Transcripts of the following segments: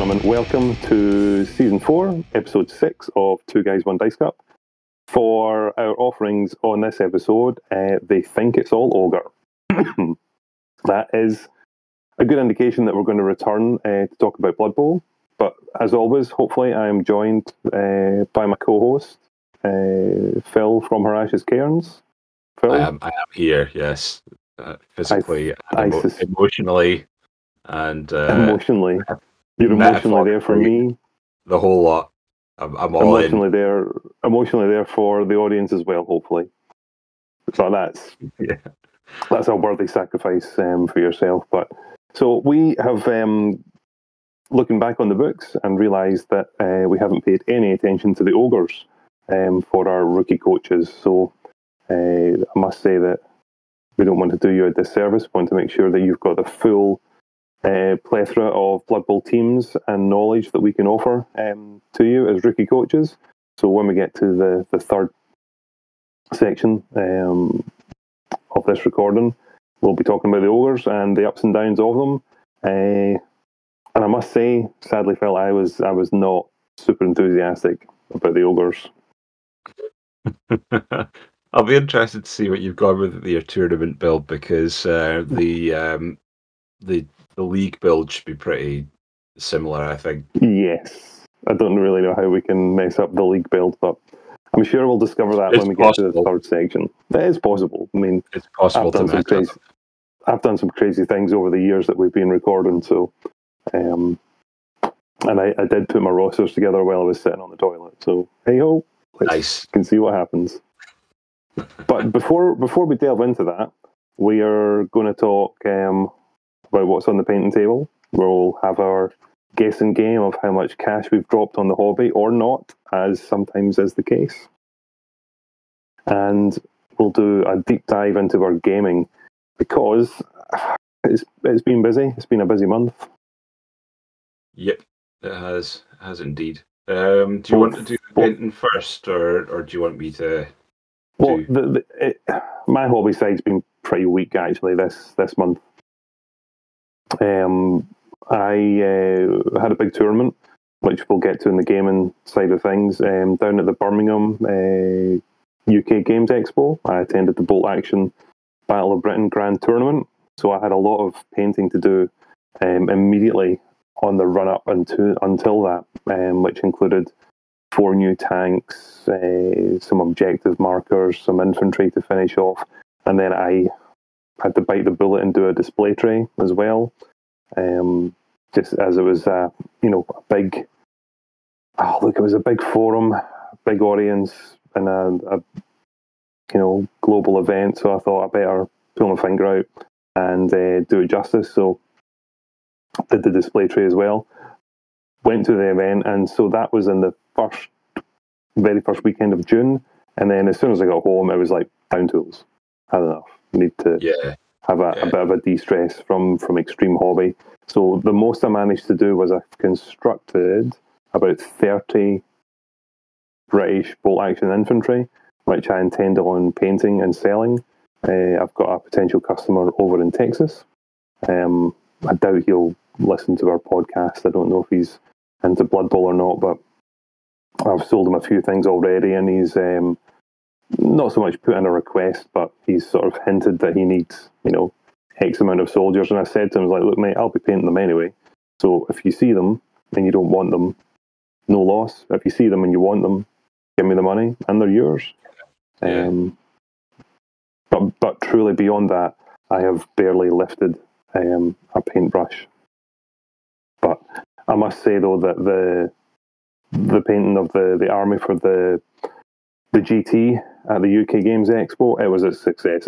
gentlemen, welcome to Season 4, Episode 6 of Two Guys, One Dice Cup. For our offerings on this episode, they think it's all Ogre. That is a good indication that we're going to return to talk about Blood Bowl. But as always, hopefully I am joined by my co-host, Phil from Harash's Cairns. Phil? I am here, yes. Physically, emotionally, and... emotionally. You're emotionally there for me. The whole lot. I'm all emotionally in. Emotionally there for the audience as well, hopefully. So that's a worthy sacrifice for yourself. But so we have, looking back on the books, and realised that we haven't paid any attention to the Ogres for our rookie coaches. So I must say that we don't want to do you a disservice. We want to make sure that you've got the full plethora of Blood Bowl teams and knowledge that we can offer to you as rookie coaches. So when we get to the third section of this recording, we'll be talking about the Ogres and the ups and downs of them. And I must say, sadly, Phil, I was not super enthusiastic about the Ogres. I'll be interested to see what you've got with your tournament build, because the league build should be pretty similar, I think. Yes. I don't really know how we can mess up the league build, but I'm sure we'll discover that when we get to the third section. That is possible. I mean, it's possible to mess up. I've done some crazy things over the years that we've been recording, so and I did put my rosters together while I was sitting on the toilet, so hey ho. Nice. Can see what happens. But before we delve into that, we are going to talk about what's on the painting table. We'll have our guessing game of how much cash we've dropped on the hobby, or not, as sometimes is the case. And we'll do a deep dive into our gaming, because it's been busy. It's been a busy month. Yep, it has indeed. Do you want to do the painting first, or do you want me to? Well, my hobby side's been pretty weak actually this month. I had a big tournament, which we'll get to in the gaming side of things, down at the Birmingham UK Games Expo. I attended the Bolt Action Battle of Britain Grand Tournament, so I had a lot of painting to do immediately on the run-up until that, which included 4 new tanks, some objective markers, some infantry to finish off, and then I had to bite the bullet and do a display tray as well, just as it was a big it was a big forum, big audience, and a global event, so I thought I better pull my finger out and do it justice, so did the display tray as well, went to the event, and so that was in the very first weekend of June, and then as soon as I got home, it was like, down tools, had enough. Need to have a bit of a de-stress from extreme hobby. So the most I managed to do was I constructed about 30 British bolt action infantry, which I intend on painting and selling. I've got a potential customer over in Texas. I doubt he'll listen to our podcast. I don't know if he's into Blood Bowl or not, but I've sold him a few things already, and he's not so much put in a request, but he's sort of hinted that he needs, X amount of soldiers. And I said to him, look, mate, I'll be painting them anyway. So if you see them and you don't want them, no loss. If you see them and you want them, give me the money and they're yours. Yeah. But truly beyond that, I have barely lifted a paintbrush. But I must say, though, that the painting of the army for the GT at the UK Games Expo, it was a success.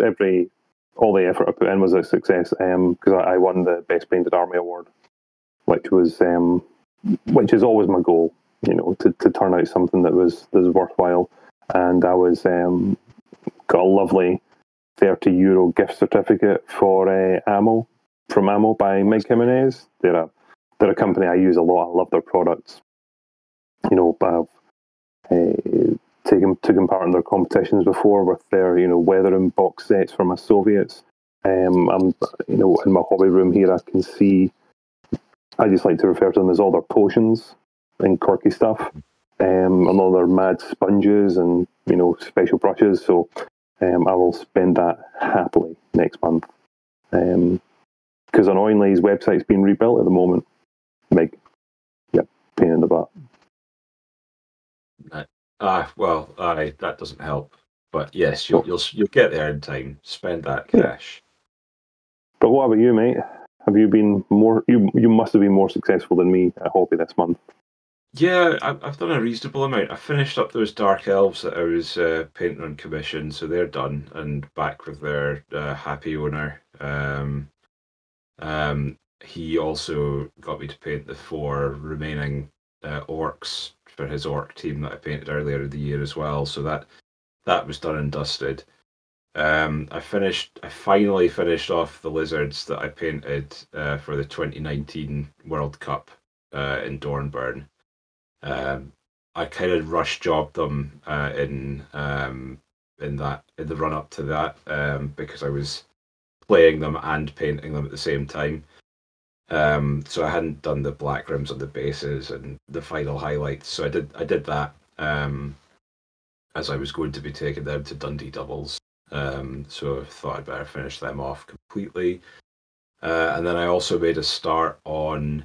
All the effort I put in was a success, because I won the Best Painted Army Award, which is always my goal, to turn out something that was worthwhile. And I was got a lovely €30 gift certificate for AMMO from AMMO by Mike Jimenez. They're a company I use a lot. I love their products. But I've taken part in their competitions before with their, weathering box sets for my Soviets. I'm in my hobby room here, I can see I just like to refer to them as all their potions and quirky stuff, and all their mad sponges and, you know, special brushes. So I will spend that happily next month. Because annoyingly, his website's being rebuilt at the moment. Meg. Yep, pain in the butt. Well, aye, that doesn't help. But yes, you'll get there in time. Spend that cash. But what about you, mate? Have you been more? You must have been more successful than me at hobby this month. Yeah, I've done a reasonable amount. I finished up those dark elves that I was painting on commission, so they're done and back with their happy owner. He also got me to paint the four remaining orcs for his orc team that I painted earlier in the year as well. So that was done and dusted. I finally finished off the lizards that I painted for the 2019 World Cup in Dornbirn. I kind of rush jobbed them in the run up to that because I was playing them and painting them at the same time. So I hadn't done the black rims on the bases and the final highlights. So I did that as I was going to be taking them to Dundee Doubles. So I thought I'd better finish them off completely. And then I also made a start on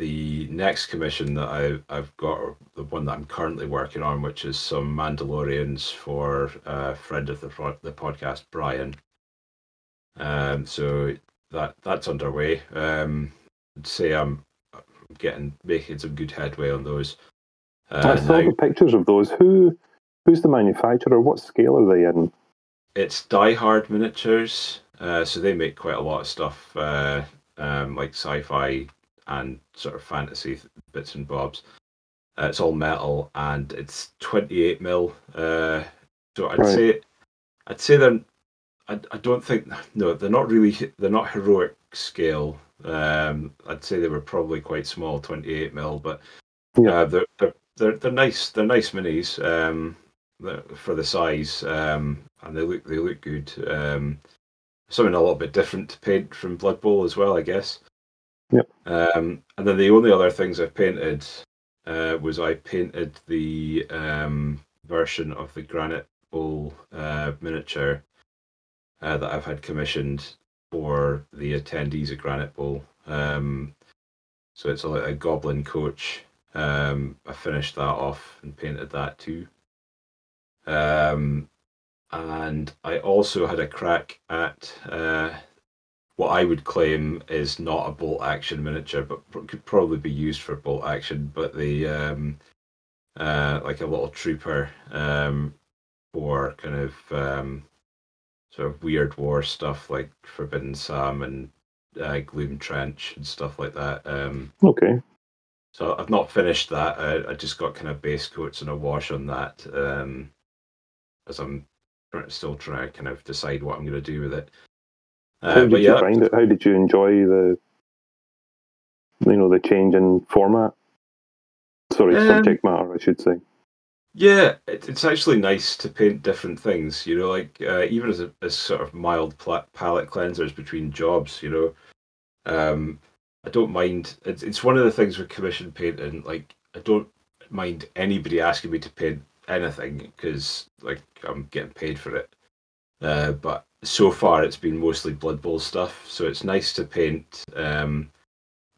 the next commission that I've got, or the one that I'm currently working on, which is some Mandalorians for a friend of the podcast, Brian. So that's underway. I'd say I'm making some good headway on those. I saw the pictures of those. Who's the manufacturer? What scale are they in? It's Die Hard Miniatures. So they make quite a lot of stuff, like sci-fi and sort of fantasy bits and bobs. It's all metal and it's 28 mil. So I'd say they're. They're not heroic scale. I'd say they were probably quite small, 28 mil, but they're nice. They're nice minis. For the size, and they look good. Something a little bit different to paint from Blood Bowl as well, I guess. Yep. And then the only other things I've painted was I painted the version of the Granite Bowl miniature that I've had commissioned for the attendees at Granite Bowl. So it's a goblin coach. I finished that off and painted that too. And I also had a crack at what I would claim is not a bolt action miniature, but could probably be used for bolt action. But the like a little trooper for kind of sort of weird war stuff, like Forbidden Sam and Gloom Trench and stuff like that. Okay. So I've not finished that. I just got kind of base coats and a wash on that, as I'm still trying to kind of decide what I'm going to do with it. How did you enjoy the change in format? Sorry, subject matter, I should say. Yeah, it's actually nice to paint different things. You know, like even as sort of mild palette cleansers between jobs. You know, I don't mind. It's one of the things with commission painting. Like, I don't mind anybody asking me to paint anything because, like, I'm getting paid for it. But so far, it's been mostly Blood Bowl stuff, so it's nice to paint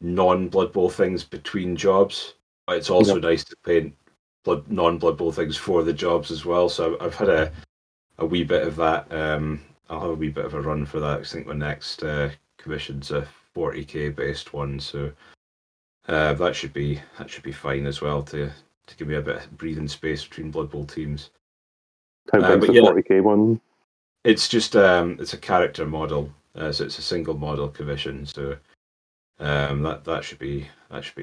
non-Blood Bowl things between jobs. But it's also nice to paint non-Blood Bowl things for the jobs as well. So I've had a wee bit of that. I'll have a wee bit of a run for that. I think my next commission's a 40k based one, so that should be fine as well to give me a bit of breathing space between Blood Bowl teams. How big's the 40k one? It's just it's a character model, so it's a single model commission. So that should be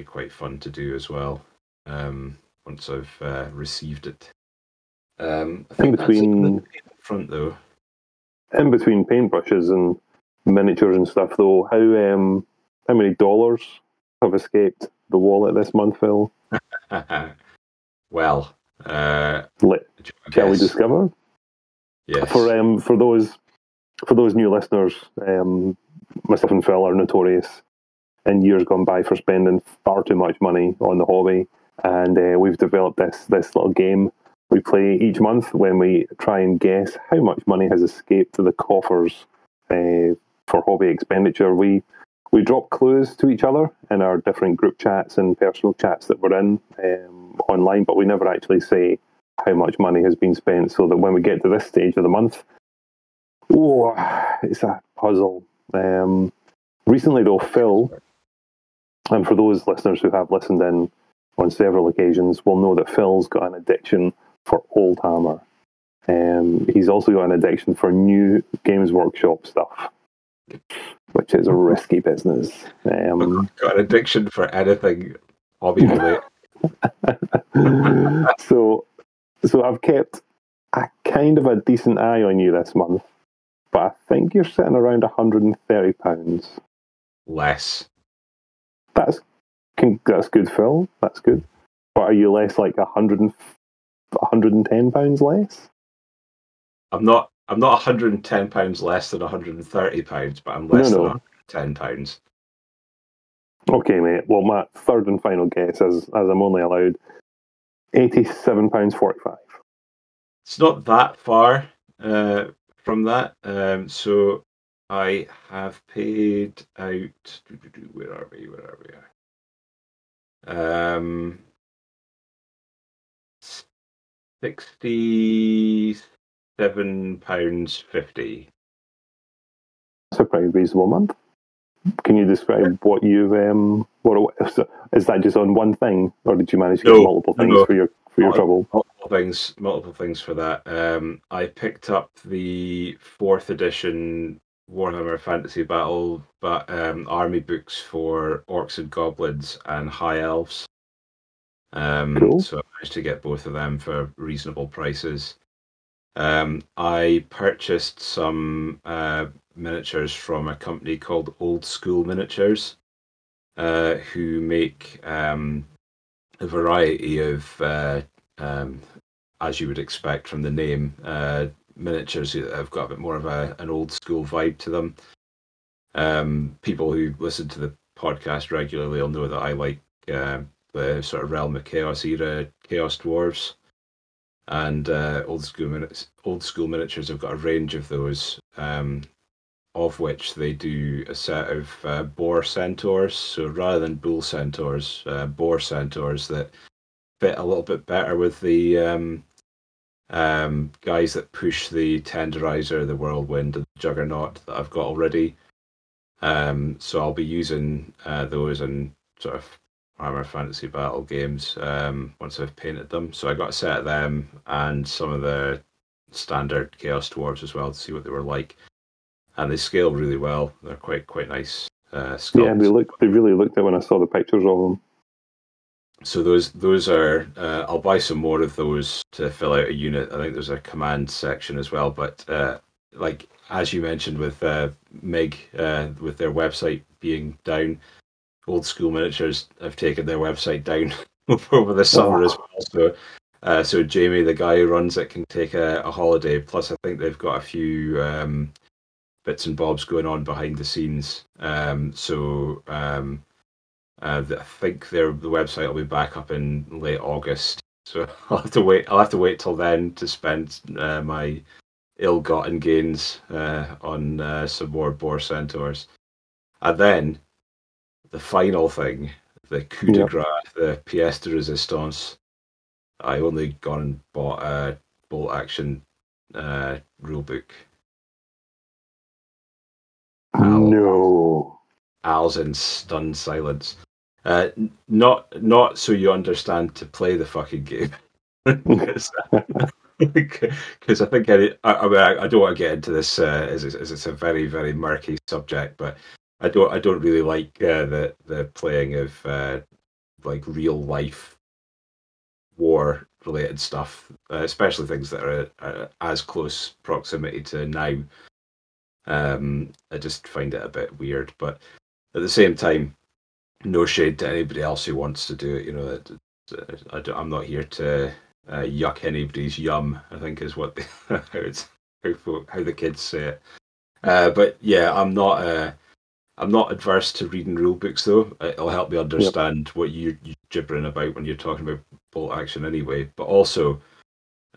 quite fun to do as well. Once I've received it, I think that's up front though. In between paintbrushes and miniatures and stuff, though, how many dollars have escaped the wallet this month, Phil? Well, shall we discover? Yes. For those new listeners, myself and Phil are notorious in years gone by for spending far too much money on the hobby, and we've developed this little game we play each month when we try and guess how much money has escaped to the coffers for hobby expenditure. We drop clues to each other in our different group chats and personal chats that we're in online, but we never actually say how much money has been spent, so that when we get to this stage of the month, oh, it's a puzzle. Recently, though, Phil, and for those listeners who have listened in on several occasions, will know that Phil's got an addiction for Old Hammer. He's also got an addiction for new Games Workshop stuff, which is a risky business. I've got an addiction for anything, obviously. So I've kept a kind of a decent eye on you this month, but I think you're sitting around £130. Less. That's good, Phil. That's good. But are you less like £110 less? I'm not £110 less than £130, but I'm less than £110. Okay, mate. Well, my third and final guess is, as I'm only allowed, £87.45. It's not that far from that. So I have paid out. Where are we? 67.50. That's a pretty reasonable month. Can you describe what you've what is that? Just on one thing, or did you manage to get multiple things for your trouble? Multiple things for that. I picked up the 4th edition Warhammer Fantasy Battle, but army books for orcs and goblins and high elves. Cool. So I managed to get both of them for reasonable prices. I purchased some miniatures from a company called Old School Miniatures, who make a variety of, as you would expect from the name, miniatures that have got a bit more of an old school vibe to them. People who listen to the podcast regularly will know that I like the sort of Realm of Chaos era Chaos Dwarves. And old school miniatures have got a range of those, of which they do a set of boar centaurs. So rather than bull centaurs, boar centaurs that fit a little bit better with the guys that push the Tenderizer, the Whirlwind, and the Juggernaut that I've got already. So I'll be using those in sort of Warhammer Fantasy Battle games once I've painted them. So I got a set of them and some of the standard Chaos Dwarves as well to see what they were like. And they scale really well. They're quite nice sculpts. Yeah, they really looked at when I saw the pictures of them. So those are... I'll buy some more of those to fill out a unit. I think there's a command section as well. But like as you mentioned with Meg, with their website being down, Old School Miniatures have taken their website down over the summer as well. So Jamie, the guy who runs it, can take a holiday. Plus, I think they've got a few bits and bobs going on behind the scenes. I think the website will be back up in late August. So I'll have to wait till then to spend my ill-gotten gains on some more boar centaurs, and then. The final thing, the coup de grace, the pièce de résistance. I only gone and bought a Bolt Action rulebook. No. Al's in stunned silence. Not so you understand to play the fucking game. Because I think I mean, I don't want to get into this as it's a very, very murky subject, but. I don't really like the playing of like real life war related stuff, especially things that are as close proximity to now. I just find it a bit weird, but at the same time, no shade to anybody else who wants to do it. You know, I'm not here to yuck anybody's yum. I think is what how the kids say it. But yeah, I'm not. I'm not adverse to reading rule books, though. It'll help me understand what you're gibbering about when you're talking about bolt action anyway. But also,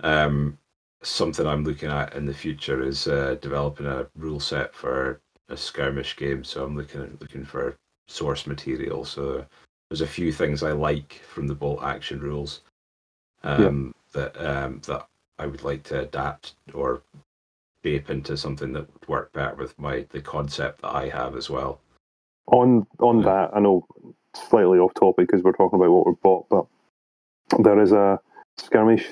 something I'm looking at in the future is developing a rule set for a skirmish game. So I'm looking for source material. So there's a few things I like from the bolt action rules that I would like to adapt or vape into something that would work better with the concept that I have as well. On that, I know slightly off topic because we're talking about what we've bought, but there is a skirmish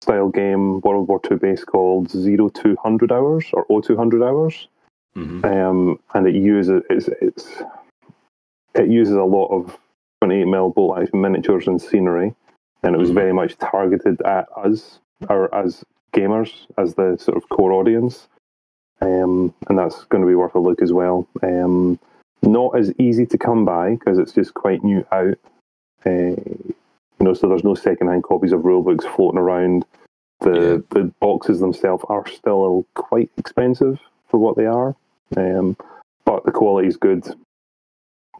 style game, World War II based, called 0200 hours or O200 hours, and it uses a lot of 28mm bolt action miniatures and scenery, and it was very much targeted at us, or as gamers, as the sort of core audience, and that's going to be worth a look as well. Not as easy to come by because it's just quite new out, so there's no second-hand copies of rulebooks floating around. The boxes themselves are still quite expensive for what they are, but the quality is good,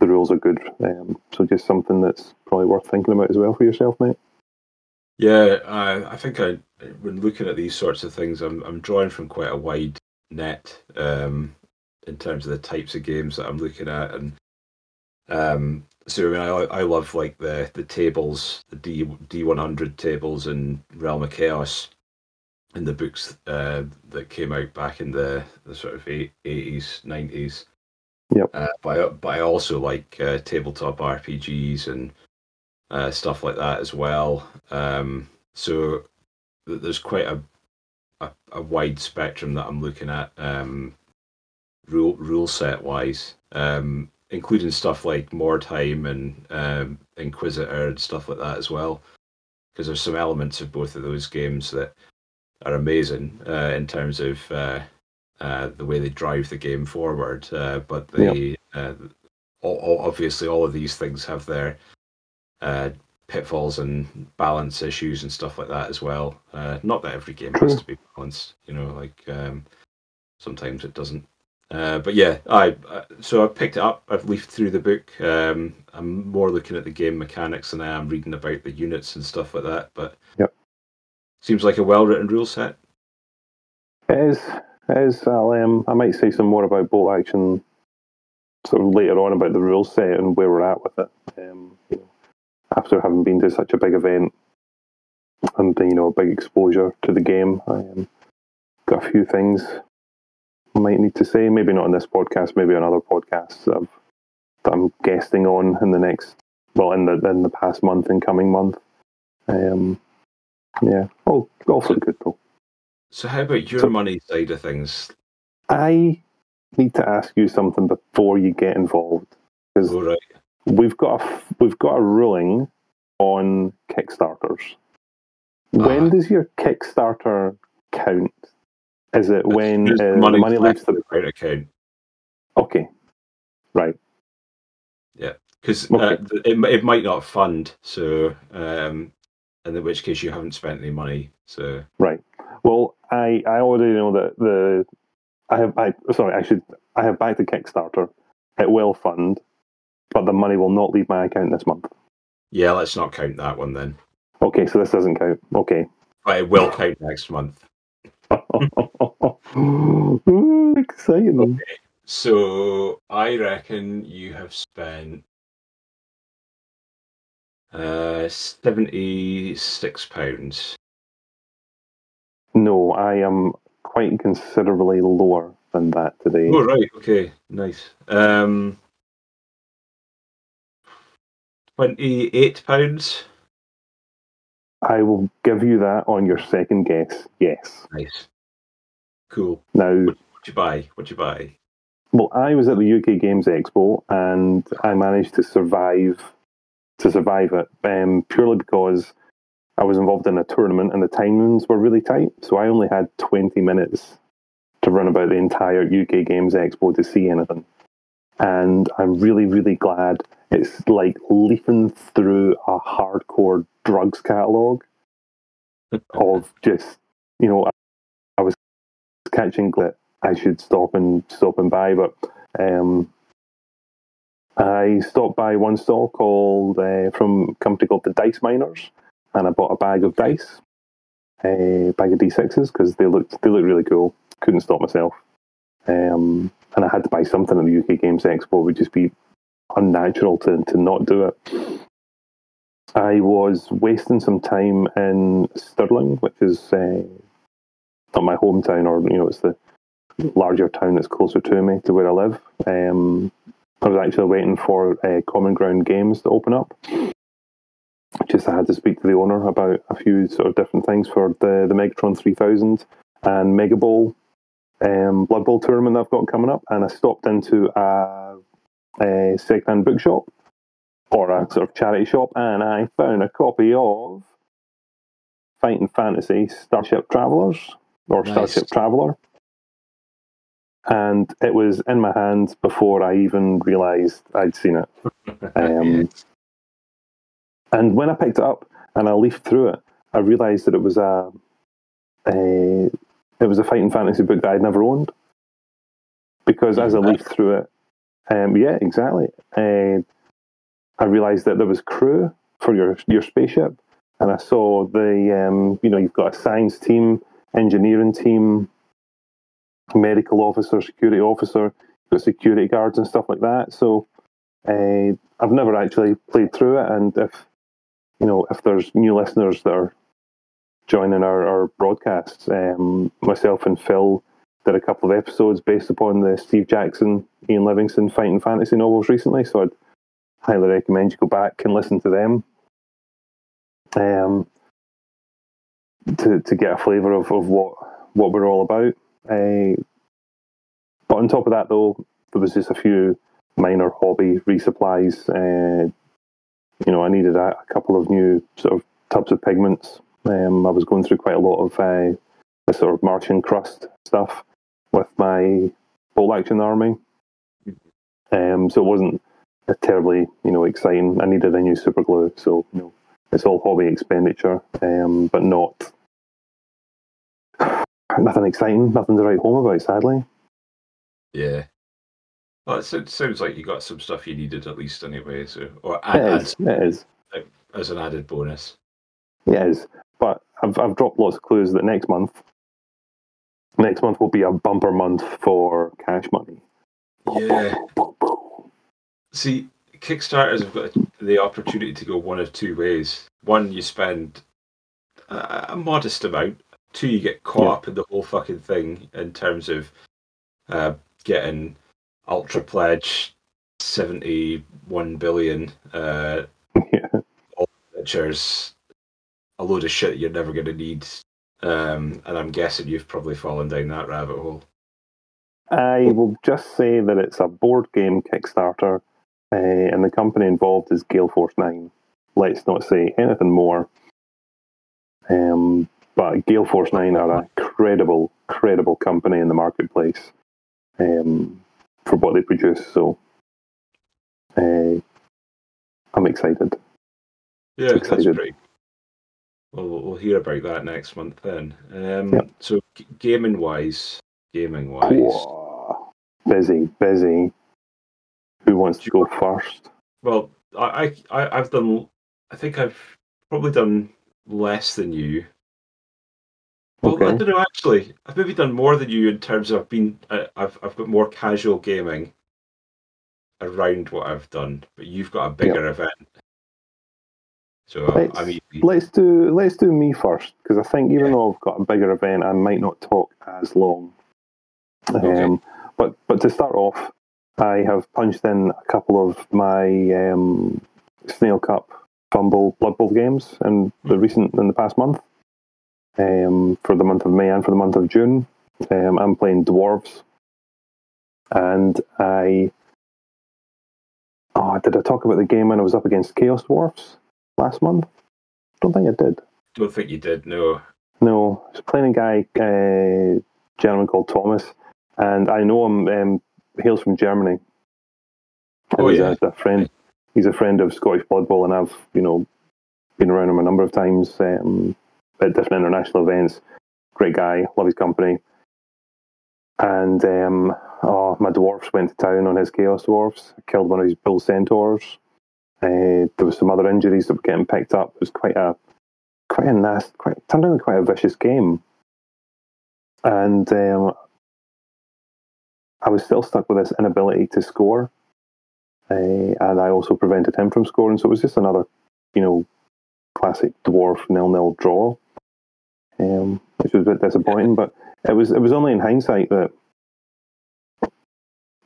the rules are good, so just something that's probably worth thinking about as well for yourself, mate. Yeah, I think when looking at these sorts of things, I'm drawing from quite a wide net in terms of the types of games that I'm looking at, and so I love like the tables, the D100 tables in Realm of Chaos, in the books that came out back in the sort of 80s, 90s. Yep. But I also like tabletop RPGs and stuff like that as well. So there's quite a wide spectrum that I'm looking at, rule set wise, including stuff like Mordheim and Inquisitor and stuff like that as well, because there's some elements of both of those games that are amazing in terms of the way they drive the game forward. But they obviously all of these things have their pitfalls and balance issues and stuff like that as well. Not that every game has to be balanced, sometimes it doesn't. But yeah, so I've picked it up, I've leafed through the book. I'm more looking at the game mechanics than I am reading about the units and stuff like that, but seems like a well-written rule set. It is. I might say some more about bolt action sort of later on about the rule set and where we're at with it. After having been to such a big event and a big exposure to the game, I got a few things I might need to say. Maybe not on this podcast, maybe on other podcasts that I'm guesting on in the next, in the past month and coming month. Also good though. So how about your money side of things? I need to ask you something before you get involved. All right. We've got a ruling on Kickstarters. When does your Kickstarter count? Is it when money leaves the credit account? Okay, right. Yeah, because it might not fund, so in which case you haven't spent any money. So right. Well, I already know that I have backed the Kickstarter. It will fund, but the money will not leave my account this month. Yeah, let's not count that one then. Okay, so this doesn't count. Okay. But it will count next month. Ooh, exciting. Okay, so I reckon you have spent £76. No, I am quite considerably lower than that today. Oh, right. Okay, nice. £28. I will give you that on your second guess. Yes. Nice. Cool. Now, what'd you buy? Well, I was at the UK Games Expo and I managed to survive it purely because I was involved in a tournament and the timings were really tight. So I only had 20 minutes to run about the entire UK Games Expo to see anything. And I'm really, really glad. It's like leafing through a hardcore drugs catalogue of just, I was catching that I should stop and buy, but I stopped by one stall called from a company called the Dice Miners, and I bought a bag of dice, a bag of D6s, because they looked really cool. Couldn't stop myself, and I had to buy something at the UK Games Expo. It would just be unnatural to not do it. I was wasting some time in Stirling, which is not my hometown, or it's the larger town that's closer to me, to where I live. I was actually waiting for Common Ground Games to open up. I had to speak to the owner about a few sort of different things for the Megatron 3000 and Megabowl, Blood Bowl tournament that I've got coming up. And I stopped into a second-hand bookshop, or a sort of charity shop, and I found a copy of Fighting Fantasy Starship Travelers, or nice. Starship Traveler. And it was in my hands before I even realised I'd seen it. And when I picked it up and I leafed through it, I realised that it was a Fighting Fantasy book that I'd never owned. Because as I leafed through it, I realised that there was crew for your spaceship, and I saw the you've got a science team, engineering team, medical officer, security officer, you've got security guards and stuff like that. So I've never actually played through it, and if there's new listeners that are joining our broadcasts, myself and Phil did a couple of episodes based upon the Steve Jackson, Ian Livingstone Fighting Fantasy novels recently, so I'd highly recommend you go back and listen to them to get a flavour of what we're all about. But on top of that, though, there was just a few minor hobby resupplies. I needed a couple of new sort of tubs of pigments. I was going through quite a lot of the sort of Martian crust stuff with my Bolt Action army. So it wasn't terribly, exciting. I needed a new super glue, so it's all hobby expenditure, but nothing exciting, nothing to write home about, sadly. Yeah. Well, it sounds like you got some stuff you needed at least anyway, it is. As an added bonus. It is, but I've dropped lots of clues that next month will be a bumper month for cash money. Yeah. See, Kickstarters have got the opportunity to go one of two ways. One, you spend a modest amount. Two, you get caught up in the whole fucking thing in terms of getting Ultra Pledge, 71 billion, all miniatures, a load of shit you're never going to need. And I'm guessing you've probably fallen down that rabbit hole. I will just say that it's a board game Kickstarter, and the company involved is Galeforce Nine. Let's not say anything more. But Galeforce Nine are a credible company in the marketplace for what they produce. So I'm excited. Yeah, excited. That's pretty cool. We'll hear about that next month then. So gaming wise, whoa. busy. Who wants to go first? Well, I've probably done less than you. Okay. Well, I don't know. Actually, I've maybe done more than you in terms of I've got more casual gaming around what I've done, but you've got a bigger event. So let's do me first, because I think even though I've got a bigger event, I might not talk as long. Okay. But to start off, I have punched in a couple of my Snail Cup, Fumble, Blood Bowl games in the past month. For the month of May and for the month of June, I'm playing Dwarves, and did I talk about the game when I was up against Chaos Dwarves last month? Don't think I did. Don't think you did, no. No, I was playing a gentleman called Thomas, and I know him. Hails from Germany. He's a friend of Scottish Blood Bowl, and I've been around him a number of times. At different international events. Great guy, love his company. And my dwarfs went to town on his Chaos Dwarfs. Killed one of his Bull Centaurs. There was some other injuries that were getting picked up. It was quite a nasty, turned out quite a vicious game. And I was still stuck with this inability to score, and I also prevented him from scoring. So it was just another, classic dwarf 0-0 draw, which was a bit disappointing. But it was only in hindsight that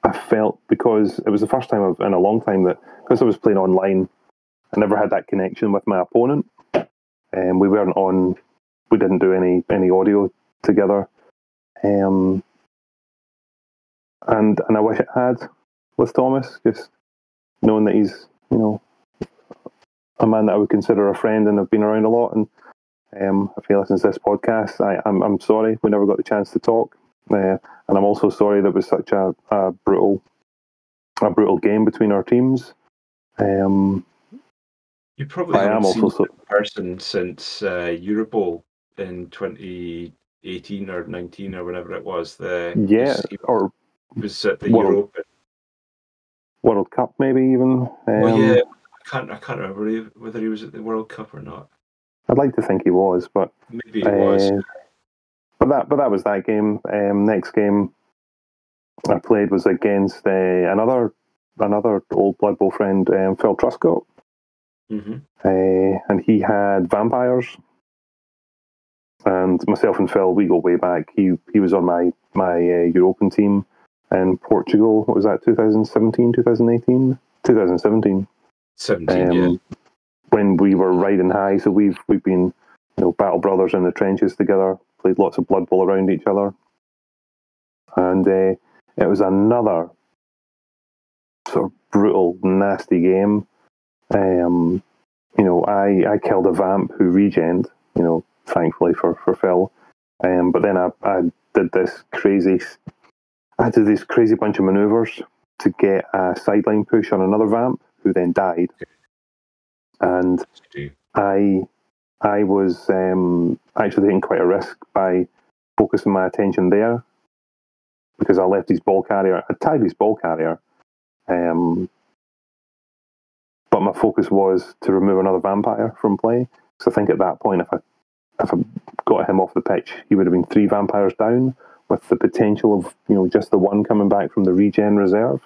I felt, because it was the first time in a long time that, because I was playing online, I never had that connection with my opponent, and we weren't on, we didn't do any audio together, and I wish it had with Thomas, just knowing that he's a man that I would consider a friend and I've been around a lot, and if he listens to this podcast, I'm sorry we never got the chance to talk. And I'm also sorry that was such a brutal game between our teams. You probably haven't seen the person since Eurobowl in 2018 or 19 or whenever it was. Was at the World Cup. World Cup, maybe even. Yeah, I can't remember whether he was at the World Cup or not. I'd like to think he was, but maybe he was. But that was that game. Next game I played was against another old Blood Bowl friend, Phil Truscott, and he had vampires. And myself and Phil, we go way back. He was on my European team in Portugal. What was that? 2017, 2018, 2017. 17. Yeah. When we were riding high, so we've been battle brothers in the trenches together. Played lots of Blood Bowl around each other, and it was another sort of brutal, nasty game. I killed a vamp who regened, thankfully for Phil. But then I did this crazy bunch of manoeuvres to get a sideline push on another vamp who then died, and I was actually taking quite a risk by focusing my attention there, because I left his ball carrier. I tagged his ball carrier, but my focus was to remove another vampire from play. So I think at that point, if I got him off the pitch, he would have been 3 vampires down, with the potential of just the one coming back from the regen reserve.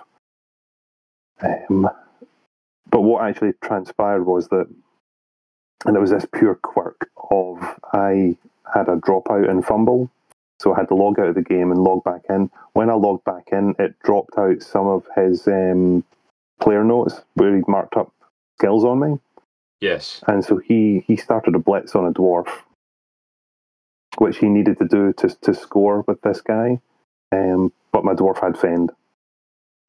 But what actually transpired was that. And there was this pure quirk of I had a dropout and fumble, so I had to log out of the game and log back in. When I logged back in, it dropped out some of his player notes where he'd marked up skills on me. Yes. And so he started a blitz on a dwarf, which he needed to do to score with this guy. But my dwarf had fend,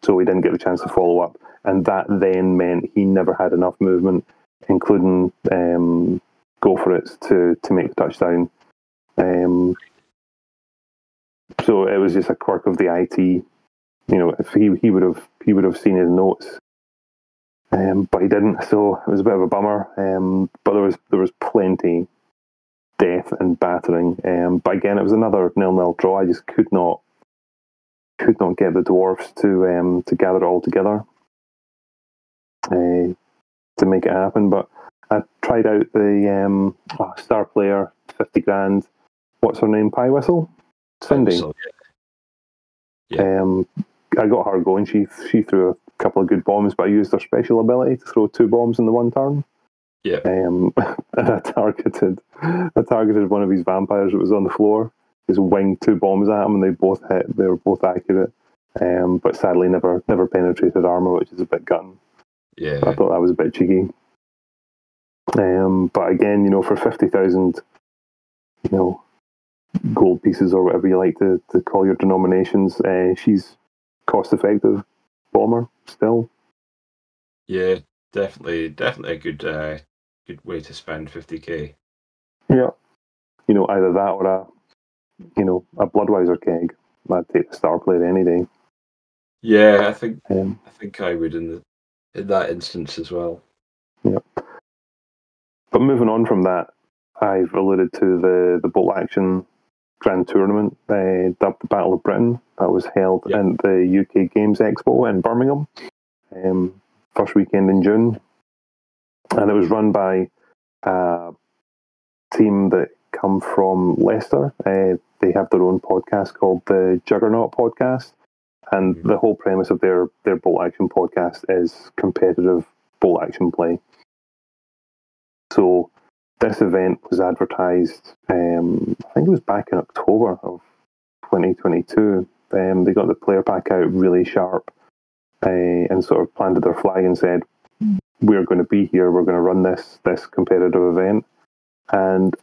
so he didn't get the chance to follow up. And that then meant he never had enough movement, including go for it to make the touchdown. So it was just a quirk of the IT. If he would have seen his notes, but he didn't. So it was a bit of a bummer. But there was plenty death and battering. But again, it was another 0-0 draw. I just could not get the dwarves to gather it all together. To make it happen, but I tried out the star player, 50 grand, what's her name, Pie Whistle? Cindy. Yeah. I got her going, she threw a couple of good bombs, but I used her special ability to throw 2 bombs in the one turn. Yeah. And I targeted one of his vampires that was on the floor, just winged 2 bombs at him, and they both hit, they were both accurate, but sadly never penetrated armour, which is a bit gutting. Yeah, I thought that was a bit cheeky. But again, for 50,000, gold pieces or whatever you like to call your denominations, she's cost-effective bomber still. Yeah, definitely a good way to spend 50k. Yeah, either that or a Bloodweiser keg. I'd take the star player any day. Yeah, I think I would in that instance as well. Yeah. But moving on from that, I've alluded to the Bolt Action Grand Tournament, dubbed the Battle of Britain, that was held in the UK Games Expo in Birmingham, first weekend in June. And it was run by a team that come from Leicester. They have their own podcast called the Juggernaut Podcast. And the whole premise of their Bolt Action podcast is competitive Bolt Action play. So this event was advertised, I think it was back in October of 2022. They got the player pack out really sharp and sort of planted their flag and said, we're going to be here, we're going to run this competitive event. And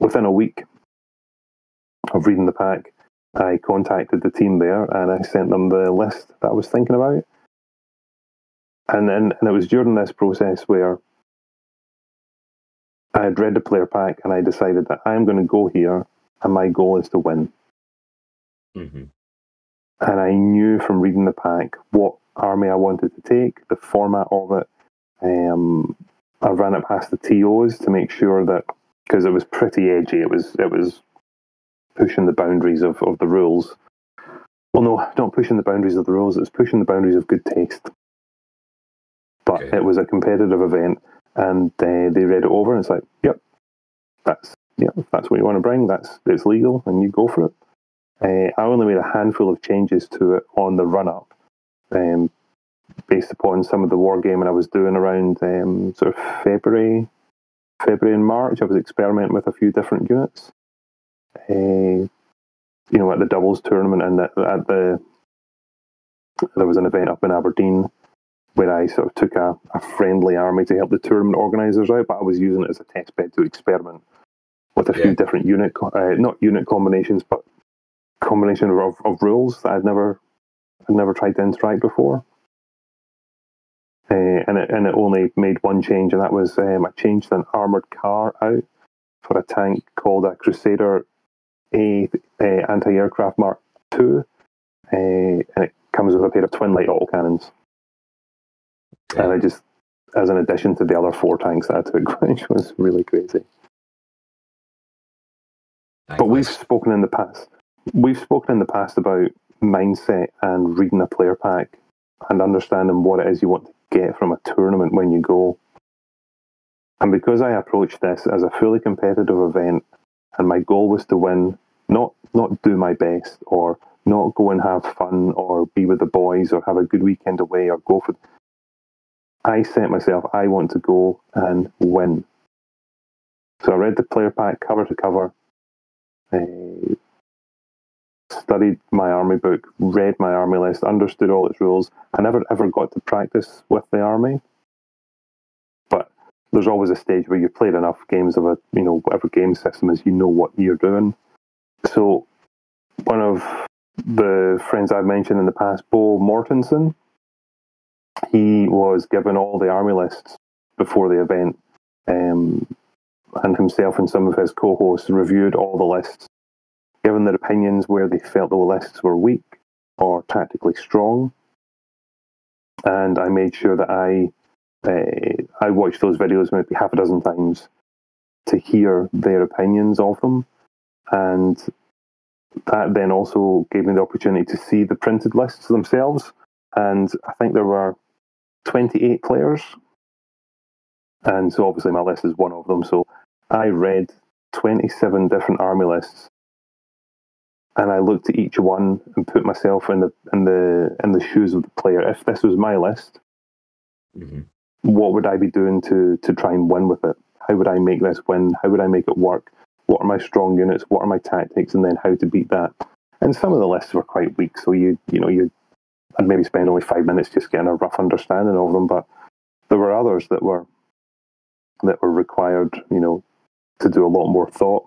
within a week of reading the pack, I contacted the team there and I sent them the list that I was thinking about. And it was during this process where I had read the player pack and I decided that I'm going to go here and my goal is to win. Mm-hmm. And I knew from reading the pack what army I wanted to take, the format of it. I ran it past the TOs to make sure that, because it was pretty edgy, it was pushing the boundaries of the rules. Well, no, not pushing the boundaries of the rules, it's pushing the boundaries of good taste. But okay. It was a competitive event, and they read it over, and it's like, that's what you want to bring, it's legal, and you go for it. I only made a handful of changes to it on the run-up, based upon some of the wargaming I was doing around sort of February and March. I was experimenting with a few different units. At the doubles tournament, and there was an event up in Aberdeen where I sort of took a friendly army to help the tournament organisers out, but I was using it as a test bed to experiment with a few different unit, not unit combinations, but combination of rules that I'd never tried to interact before. And it only made one change, and that was I changed an armoured car out for a tank called a Crusader A Anti-Aircraft Mark II, and it comes with a pair of twin light autocannons. Okay. And I just, as an addition to the other four tanks that I took, which was really crazy. Thank but we've spoken in the past. We've spoken in the past about mindset and reading a player pack and understanding what it is you want to get from a tournament when you go. And because I approached this as a fully competitive event, and my goal was to win, not do my best, or not go and have fun, or be with the boys, or have a good weekend away, or go for... I set myself, I want to go and win. So I read the player pack cover to cover, studied my army book, read my army list, understood all its rules. I never ever got to practice with the army. There's always a stage where you've played enough games of whatever game system is, what you're doing. So one of the friends I've mentioned in the past, Bo Mortensen, he was given all the army lists before the event, and himself and some of his co-hosts reviewed all the lists, given their opinions where they felt the lists were weak or tactically strong. And I made sure that I watched those videos maybe half a dozen times to hear their opinions of them, and that then also gave me the opportunity to see the printed lists themselves. And I think there were 28 players, and so obviously my list is one of them. So I read 27 different army lists, and I looked at each one and put myself in the shoes of the player. If this was my list, mm-hmm. What would I be doing to try and win with it? How would I make this win? How would I make it work? What are my strong units? What are my tactics? And then how to beat that. And some of the lists were quite weak, so I'd maybe spend only 5 minutes just getting a rough understanding of them. But there were others that were required, to do a lot more thought.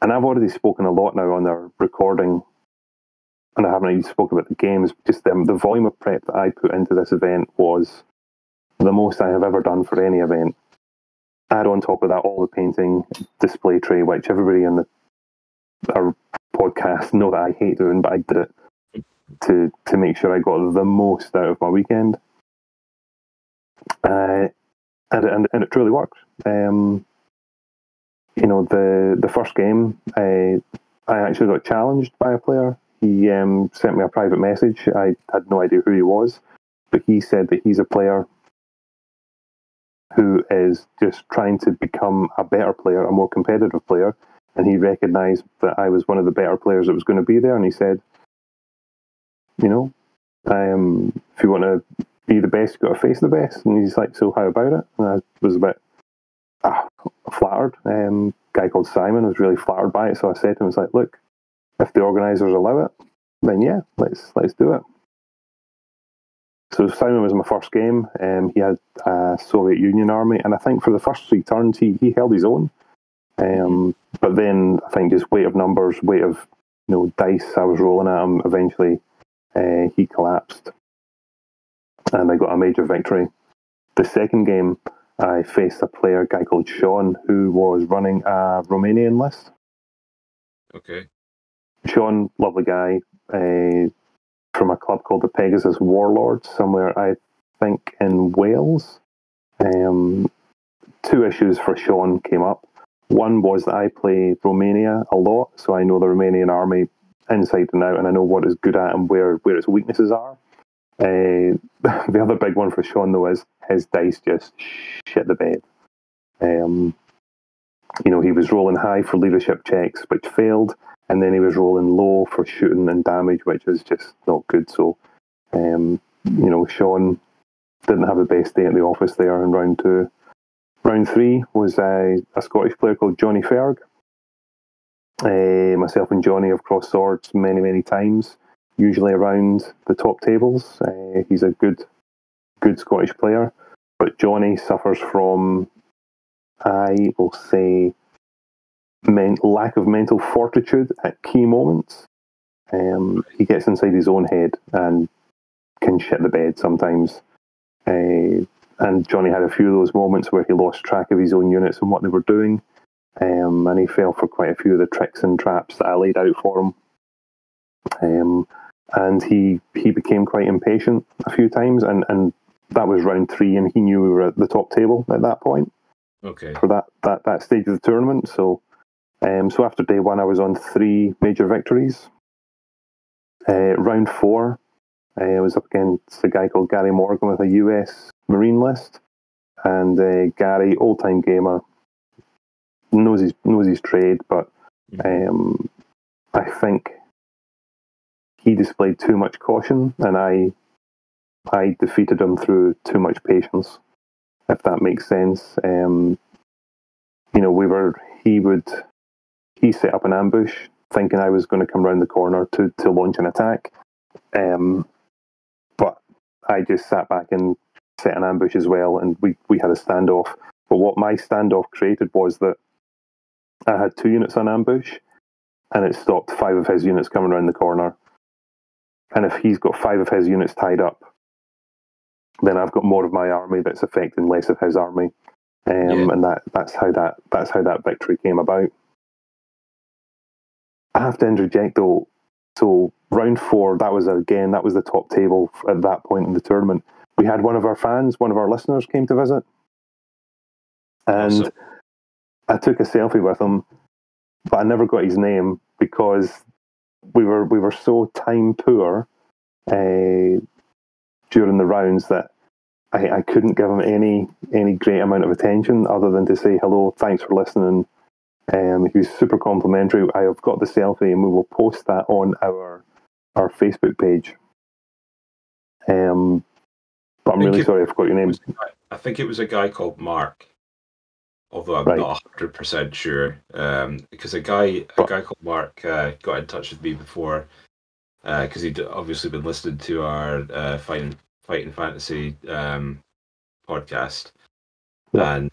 And I've already spoken a lot now on our recording, and I haven't even spoken about the games. Just the volume of prep that I put into this event was the most I have ever done for any event. Add on top of that all the painting, display tray, which everybody in our podcast know that I hate doing, but I did it to make sure I got the most out of my weekend. And it truly worked. you know, the first game, I actually got challenged by a player. He sent me a private message. I had no idea who he was, but he said that he's a player who is just trying to become a better player, a more competitive player, and he recognised that I was one of the better players that was going to be there, and he said, you know, if you want to be the best, you've got to face the best. And he's like, so how about it? And I was a bit flattered. A guy called Simon was really flattered by it, so I said to him, it's like, look, if the organisers allow it, then yeah, let's do it. So Simon was my first game. He had a Soviet Union army, and I think for the first three turns he held his own. But then I think just weight of numbers, weight of, you know, dice I was rolling at him, eventually he collapsed, and I got a major victory. The second game, I faced a player, a guy called Sean, who was running a Romanian list. Okay. Sean, lovely guy, from a club called the Pegasus Warlords, somewhere I think in Wales. Two issues for Sean came up. One was that I play Romania a lot, so I know the Romanian army inside and out, and I know what it's good at and where its weaknesses are. The other big one for Sean, though, is his dice just shit the bed. You know, he was rolling high for leadership checks, which failed, and then he was rolling low for shooting and damage, which is just not good. So, you know, Sean didn't have the best day at the office there in round two. Round three was a Scottish player called Johnny Ferg. Myself and Johnny have crossed swords many, many times, usually around the top tables. He's a good Scottish player, but Johnny suffers from, I will say, lack of mental fortitude at key moments. He gets inside his own head and can shit the bed sometimes. And Johnny had a few of those moments where he lost track of his own units and what they were doing, and he fell for quite a few of the tricks and traps that I laid out for him. And he became quite impatient a few times, and that was round three, and he knew we were at the top table at that point. Okay. For that stage of the tournament. So so after day one, I was on three major victories. Round four, I was up against a guy called Gary Morgan with a US Marine list, and Gary, old-time gamer, knows his trade, but I think he displayed too much caution, and I defeated him through too much patience, if that makes sense. You know, he set up an ambush, thinking I was going to come round the corner to launch an attack, but I just sat back and set an ambush as well, and we had a standoff. But what my standoff created was that I had two units on ambush, and it stopped five of his units coming around the corner. And if he's got five of his units tied up, then I've got more of my army that's affecting less of his army, and that's how that victory came about. I have to interject though. So round four, that was the top table at that point in the tournament. We had one of our fans, one of our listeners came to visit, and awesome. I took a selfie with him, but I never got his name because we were so time poor during the rounds that I couldn't give him any great amount of attention other than to say hello, thanks for listening. He was super complimentary. I have got the selfie, and we will post that on our Facebook page. But I'm really sorry I forgot your name. I think it was a guy called Mark, although I'm not 100% sure. Because a guy called Mark got in touch with me before, because he'd obviously been listening to our Fighting Fantasy podcast, and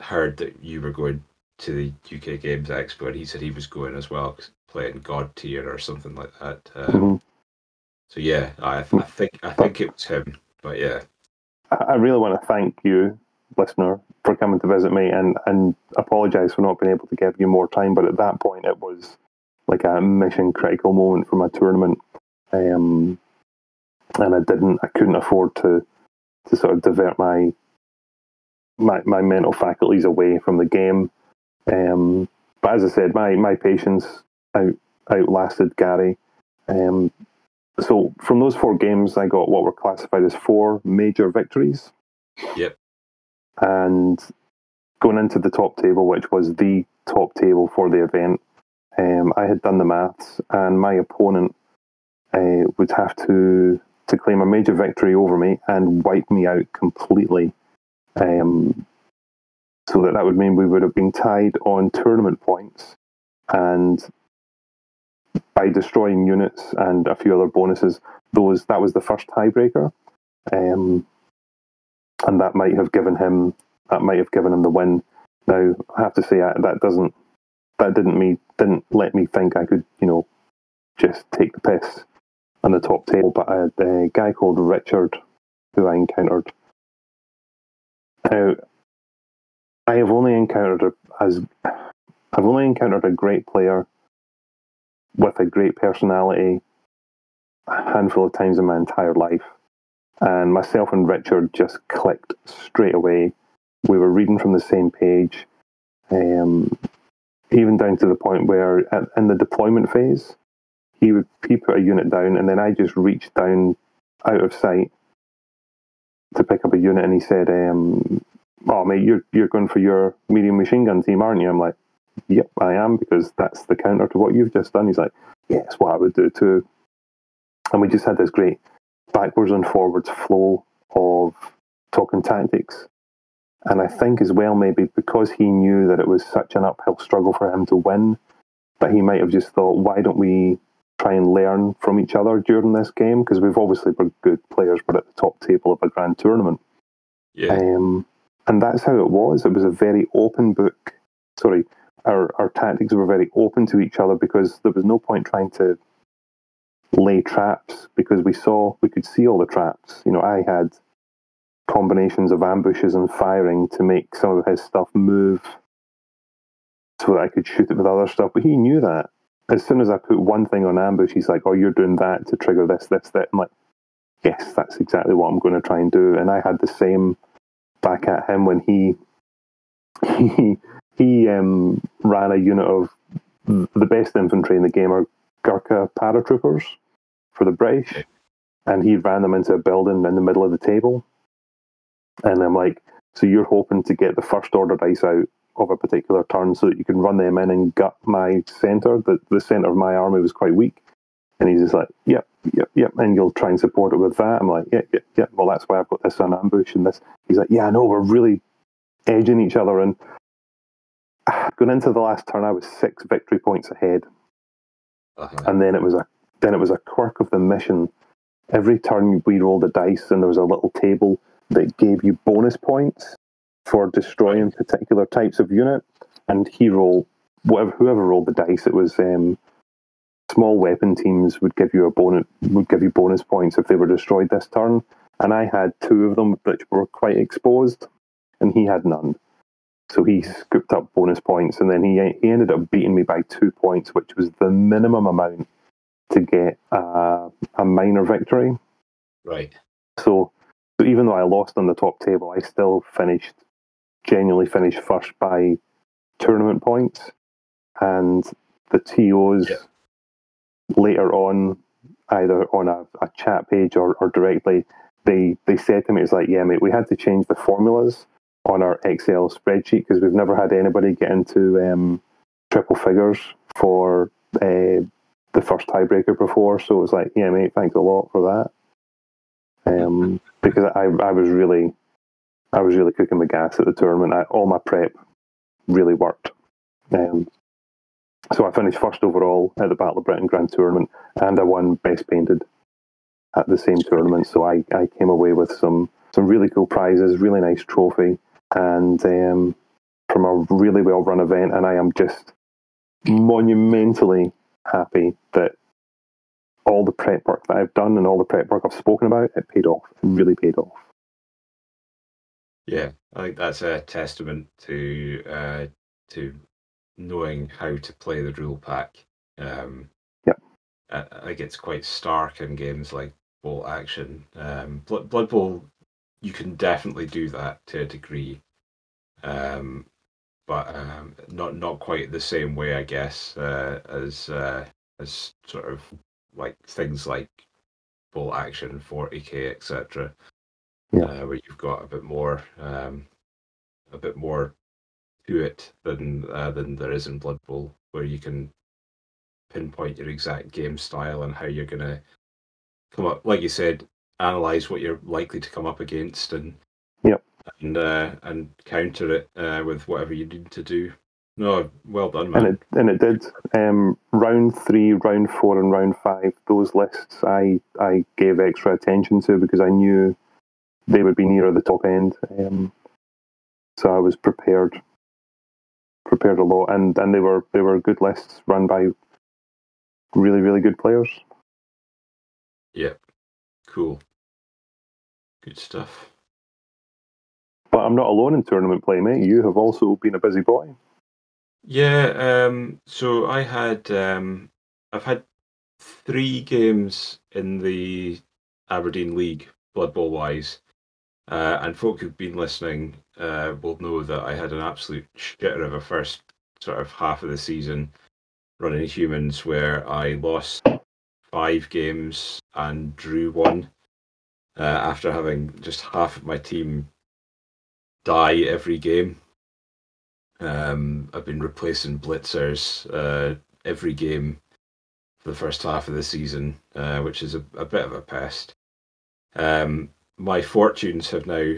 heard that you were going to the UK Games Expo, and he said he was going as well, playing God Tier or something like that. So yeah, I think it was him. But yeah, I really want to thank you, listener, for coming to visit me, and apologise for not being able to give you more time. But at that point, it was like a mission critical moment for my tournament, and I couldn't afford to sort of divert my mental faculties away from the game. But as I said, my patience outlasted Gary. So from those four games, I got what were classified as four major victories. Yep. And going into the top table, which was the top table for the event, I had done the maths, and my opponent would have to claim a major victory over me and wipe me out completely. So that would mean we would have been tied on tournament points, and by destroying units and a few other bonuses, that was the first tiebreaker, and that might have given him the win. Now I have to say that didn't let me think I could just take the piss on the top table. But I had a guy called Richard who I encountered. Now, I've only encountered a great player with a great personality a handful of times in my entire life. And myself and Richard just clicked straight away. We were reading from the same page, even down to the point where in the deployment phase, he put a unit down, and then I just reached down out of sight to pick up a unit, and he said, "Oh mate, you're going for your medium machine gun team, aren't you?" I'm like, "Yep, I am, because that's the counter to what you've just done." He's like, "Yeah, that's what I would do too." And we just had this great backwards and forwards flow of talking tactics. And I think as well, maybe because he knew that it was such an uphill struggle for him to win, that he might have just thought, why don't we try and learn from each other during this game? Because we've obviously been good players, we're at the top table of a grand tournament. Yeah. And that's how it was. It was a very open book. Sorry, our tactics were very open to each other, because there was no point trying to lay traps, because we could see all the traps. I had combinations of ambushes and firing to make some of his stuff move so that I could shoot it with other stuff, but he knew that. As soon as I put one thing on ambush, he's like, "Oh, you're doing that to trigger this, this, that." I'm like, yes, that's exactly what I'm going to try and do. And I had the same back at him when he ran a unit of the best infantry in the game, are Gurkha paratroopers for the British, and he ran them into a building in the middle of the table. And I'm like, so you're hoping to get the first order dice out of a particular turn so that you can run them in and gut my centre? The centre of my army was quite weak. And he's just like, yep, and you'll try and support it with that. I'm like, yep, well, that's why I've got this on ambush and this. He's like, yeah, I know, we're really edging each other. And going into the last turn, I was 6 victory points ahead. Uh-huh. And then it was a quirk of the mission. Every turn we rolled a dice and there was a little table that gave you bonus points for destroying particular types of unit, and whoever rolled the dice, it was small weapon teams would give you bonus points if they were destroyed this turn, and I had 2 of them which were quite exposed, and he had none. So he scooped up bonus points, and then he ended up beating me by 2 points, which was the minimum amount to get a minor victory. Right. So even though I lost on the top table, I still genuinely finished first by tournament points. And the TOs later on, either on a chat page or directly, they said to me, it's like, yeah, mate, we had to change the formulas on our Excel spreadsheet because we've never had anybody get into triple figures for the first tiebreaker before. So it's like, yeah, mate, thanks a lot for that. Because I was really cooking my gas at the tournament. All my prep really worked. So I finished first overall at the Battle of Britain Grand Tournament, and I won Best Painted at the same tournament. So I came away with some really cool prizes, really nice trophy, and from a really well-run event. And I am just monumentally happy that all the prep work that I've done and all the prep work I've spoken about, it paid off. It really paid off. Yeah, I think that's a testament to knowing how to play the rule pack. Yep. I think it's quite stark in games like Bolt Action. Blood Bowl, you can definitely do that to a degree. but not quite the same way, I guess, as sort of like things like Bolt Action, 40k, etc. Yeah. Where you've got a bit more to it than there is in Blood Bowl, where you can pinpoint your exact game style and how you're going to come up. Like you said, analyze what you're likely to come up against, and yep. and counter it with whatever you need to do. No, well done, man. And it did. Round 3, round 4, and round 5. Those lists I gave extra attention to because I knew they would be nearer the top end. So I was prepared a lot, and they were good lists run by really, really good players. Yeah, cool, good stuff. But I'm not alone in tournament play, mate. You have also been a busy boy. Yeah. So I had I've had 3 games in the Aberdeen League, Blood Bowl wise, and folk who've been listening will know that I had an absolute shitter of a first sort of half of the season running humans, where I lost 5 games and drew 1 after having just half of my team die every game. I've been replacing blitzers every game for the first half of the season, which is a bit of a pest. My fortunes have now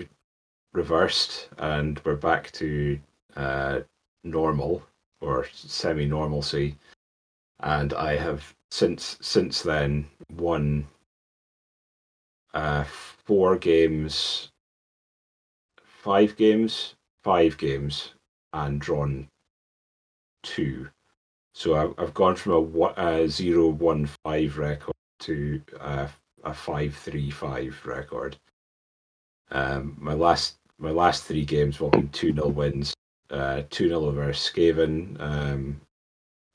reversed, and we're back to normal or semi-normalcy, and I have since then won 5 games, and drawn 2. So I've gone from a 0-1-5 record to a 5-3-5 record. My last 3 games will be 2-0 wins. 2-0 over Skaven,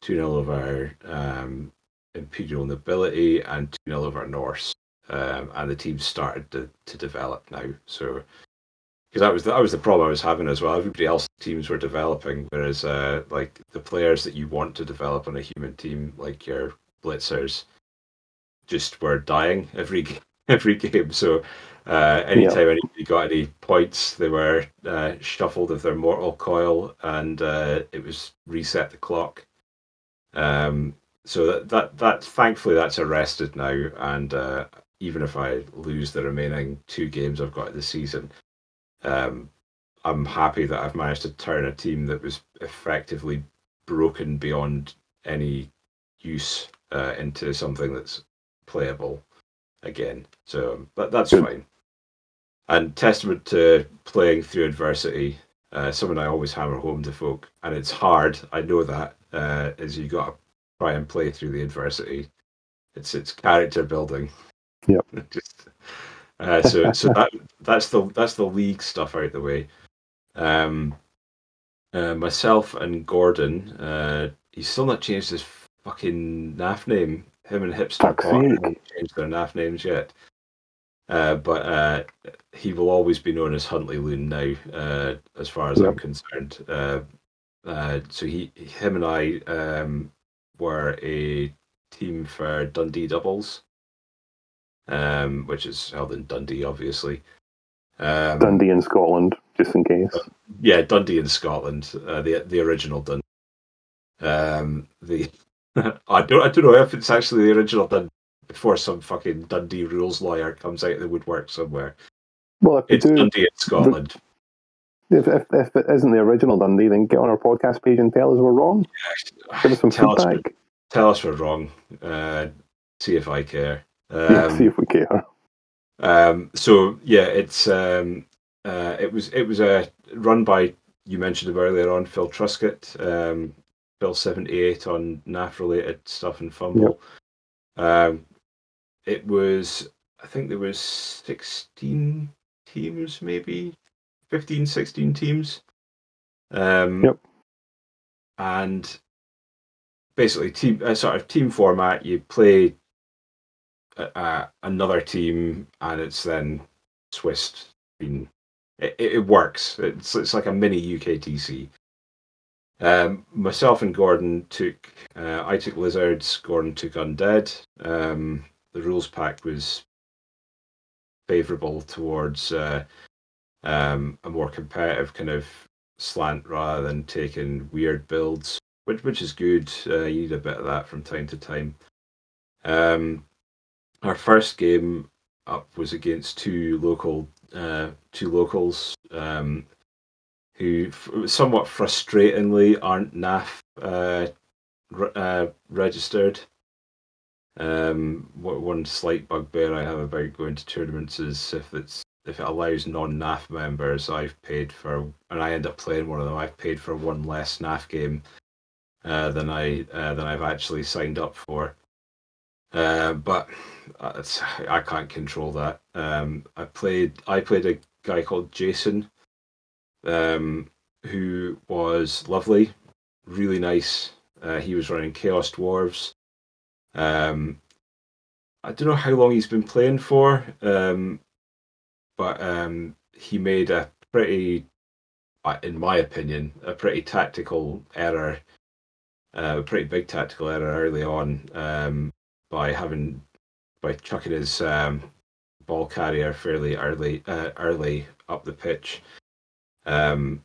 2-0 over Imperial Nobility, and 2-0 over Norse. And the team started to develop now. So, because that was the problem I was having as well. Everybody else's teams were developing, whereas like the players that you want to develop on a human team, like your blitzers, just were dying every game. So anytime anybody got any points, they were shuffled of their mortal coil, and it was reset the clock. So that thankfully that's arrested now, and even if I lose the remaining 2 games I've got this season, I'm happy that I've managed to turn a team that was effectively broken beyond any use into something that's playable again. So that's fine. And testament to playing through adversity, something I always hammer home to folk, and it's hard, I know that, is you got to try and play through the adversity. It's character building. Yep. Just, so that's the league stuff out the way. Myself and Gordon, he's still not changed his fucking NAF name. Him and Hipster haven't changed their NAF names yet. But he will always be known as Huntley Loon now, as far as I'm concerned. So him and I were a team for Dundee Doubles, which is held in Dundee, obviously. Dundee in Scotland, just in case. Yeah, Dundee in Scotland, the original Dundee. I don't know if it's actually the original Dundee before some fucking Dundee rules lawyer comes out of the woodwork somewhere. Well, Dundee in Scotland. If it isn't the original Dundee, then get on our podcast page and tell us we're wrong. Yeah, give us some feedback. Tell us we're wrong. See if I care. See if we care. So yeah, it's it was a run by, you mentioned him earlier on, Phil Truscott. Bill 78 on NAF related stuff and Fumble. Yep. It was, I think there was 16 teams, maybe 15, 16 teams. Yep. And basically team format, you play another team and it's then switched. It works. It's like a mini UKTC. Myself and Gordon took, I took Lizards, Gordon took Undead. The rules pack was favourable towards a more competitive kind of slant rather than taking weird builds, which is good. You need a bit of that from time to time. Our first game up was against two locals who somewhat frustratingly aren't NAF registered. One slight bugbear I have about going to tournaments is if it allows non-NAF members, I end up playing one of them. I've paid for one less NAF game than I've actually signed up for. But I can't control that. I played a guy called Jason, who was lovely, really nice. He was running Chaos Dwarves. I don't know how long he's been playing for, but he made a pretty, in my opinion, a pretty big tactical error early on, by chucking his ball carrier fairly early up the pitch, and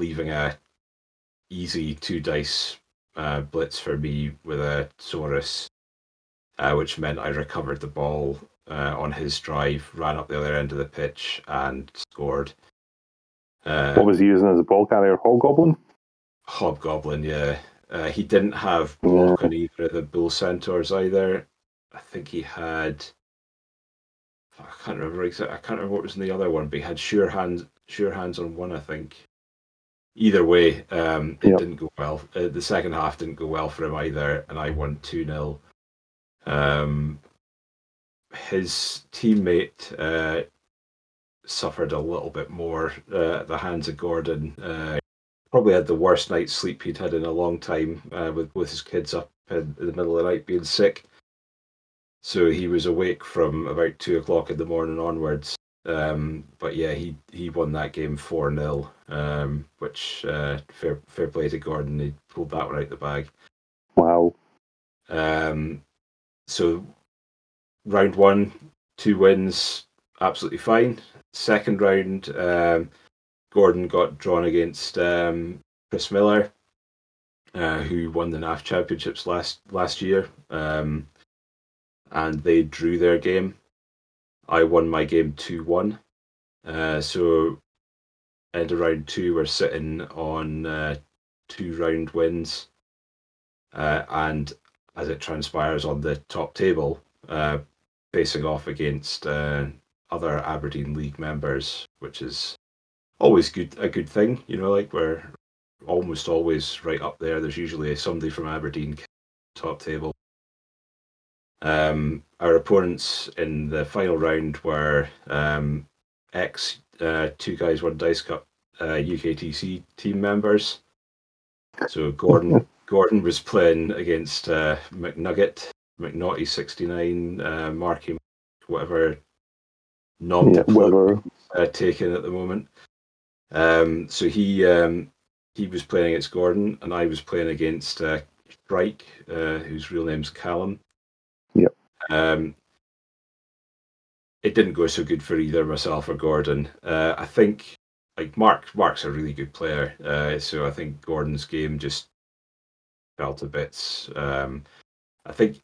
leaving a easy 2 dice blitz for me with a Saurus, which meant I recovered the ball on his drive, ran up the other end of the pitch, and scored. What was he using as a ball carrier? Hobgoblin? Hobgoblin, yeah. He didn't have block on either of the bull centaurs either. I think he had... I can't remember what was in the other one, but he had sure hands on one, I think. Either way, it didn't go well. The second half didn't go well for him either, and I won 2-0. His teammate suffered a little bit more at the hands of Gordon. Probably had the worst night's sleep he'd had in a long time, with both his kids up in the middle of the night being sick. So he was awake from about 2 o'clock in the morning onwards. But yeah, he won that game 4-0, which fair play to Gordon. He pulled that one out of the bag. Wow. So round one, 2 wins, absolutely fine. Second round... Gordon got drawn against Chris Miller, who won the NAF Championships last year, and they drew their game. I won my game 2-1. So end of round 2, we're sitting on 2 round wins, and as it transpires on the top table, facing off against other Aberdeen League members, which is always a good thing, you know, like we're almost always right up there. There's usually somebody from Aberdeen top table. Our opponents in the final round were ex Two Guys, One Dice Cup UKTC team members. So Gordon was playing against McNugget, McNaughty 69, Marky, whatever nom taken at the moment. So he was playing against Gordon, and I was playing against Strike, whose real name's Callum. Yep. It didn't go so good for either myself or Gordon. I think like Mark's a really good player, so I think Gordon's game just fell to bits. I think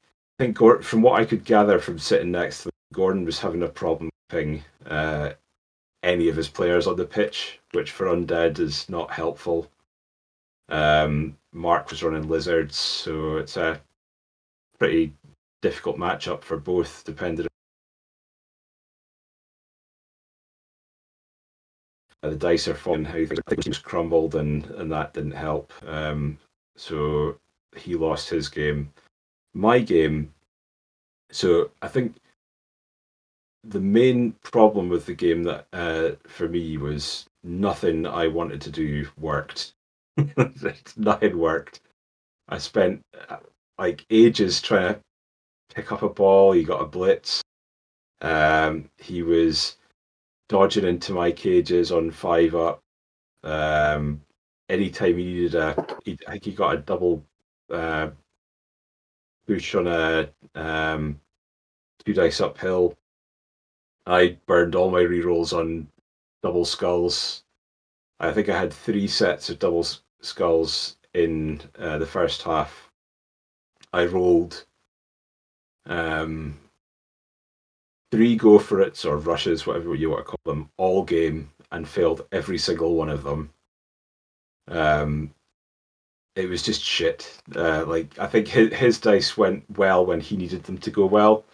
Gordon, from what I could gather from sitting next to him, Gordon was having a problem ping any of his players on the pitch, which for Undead is not helpful. Mark was running Lizards, so it's a pretty difficult matchup for both, depending on the dice are falling, how things crumbled, and that didn't help. So he lost his game. My game, so I think the main problem with the game that for me was nothing I wanted to do worked. Nothing worked. I spent like ages trying to pick up a ball. He got a blitz. He was dodging into my cages on 5 up. anytime he needed I think he got a double push on a two dice uphill. I burned all my rerolls on double skulls. I think I had three sets of double skulls in the first half. I rolled three go-for-its or rushes, whatever you want to call them, all game, and failed every single one of them. It was just shit. Like, I think his dice went well when he needed them to go well.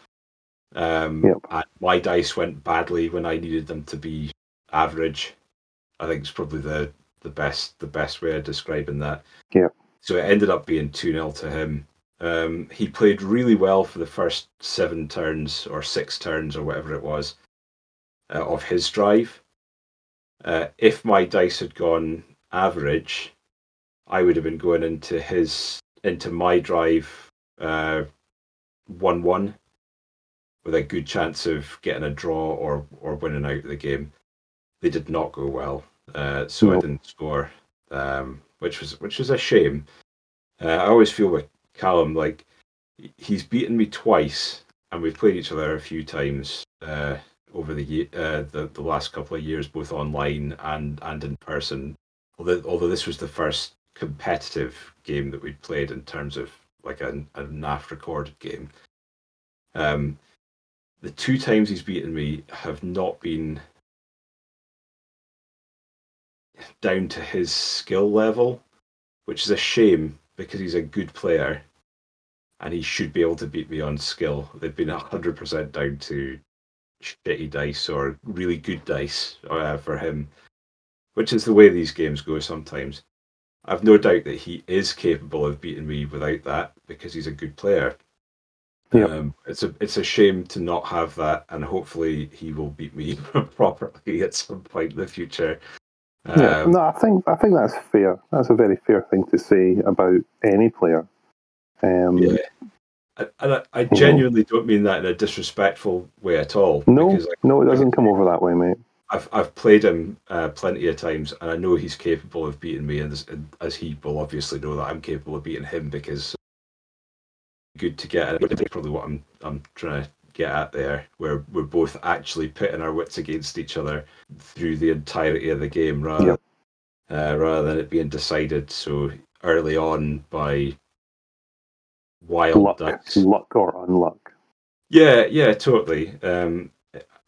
And my dice went badly when I needed them to be average. I think it's probably the best way of describing that. Yeah. So it ended up being 2-0 to him. He played really well for the first 7 turns or 6 turns or whatever it was of his drive. If my dice had gone average, I would have been going into my drive 1-1 with a good chance of getting a draw or winning out of the game. They did not go well, so I didn't score, which was a shame. I always feel with Callum, like, he's beaten me twice, and we've played each other a few times over the last couple of years, both online and in person. Although this was the first competitive game that we'd played in terms of like a NAF recorded game. The 2 times he's beaten me have not been down to his skill level, which is a shame because he's a good player and he should be able to beat me on skill. They've been 100% down to shitty dice or really good dice for him, which is the way these games go sometimes. I've no doubt that he is capable of beating me without that because he's a good player. Yep. It's a shame to not have that, and hopefully he will beat me properly at some point in the future. I think that's fair. That's a very fair thing to say about any player. And I genuinely don't mean that in a disrespectful way at all. No, it doesn't come over that way, mate. I've played him plenty of times, and I know he's capable of beating me, and as he will obviously know that I'm capable of beating him because it's good to get it. That's probably what I'm trying to get at there, where we're both actually pitting our wits against each other through the entirety of the game rather than it being decided so early on by wild ducks. Luck or unluck. Yeah, totally.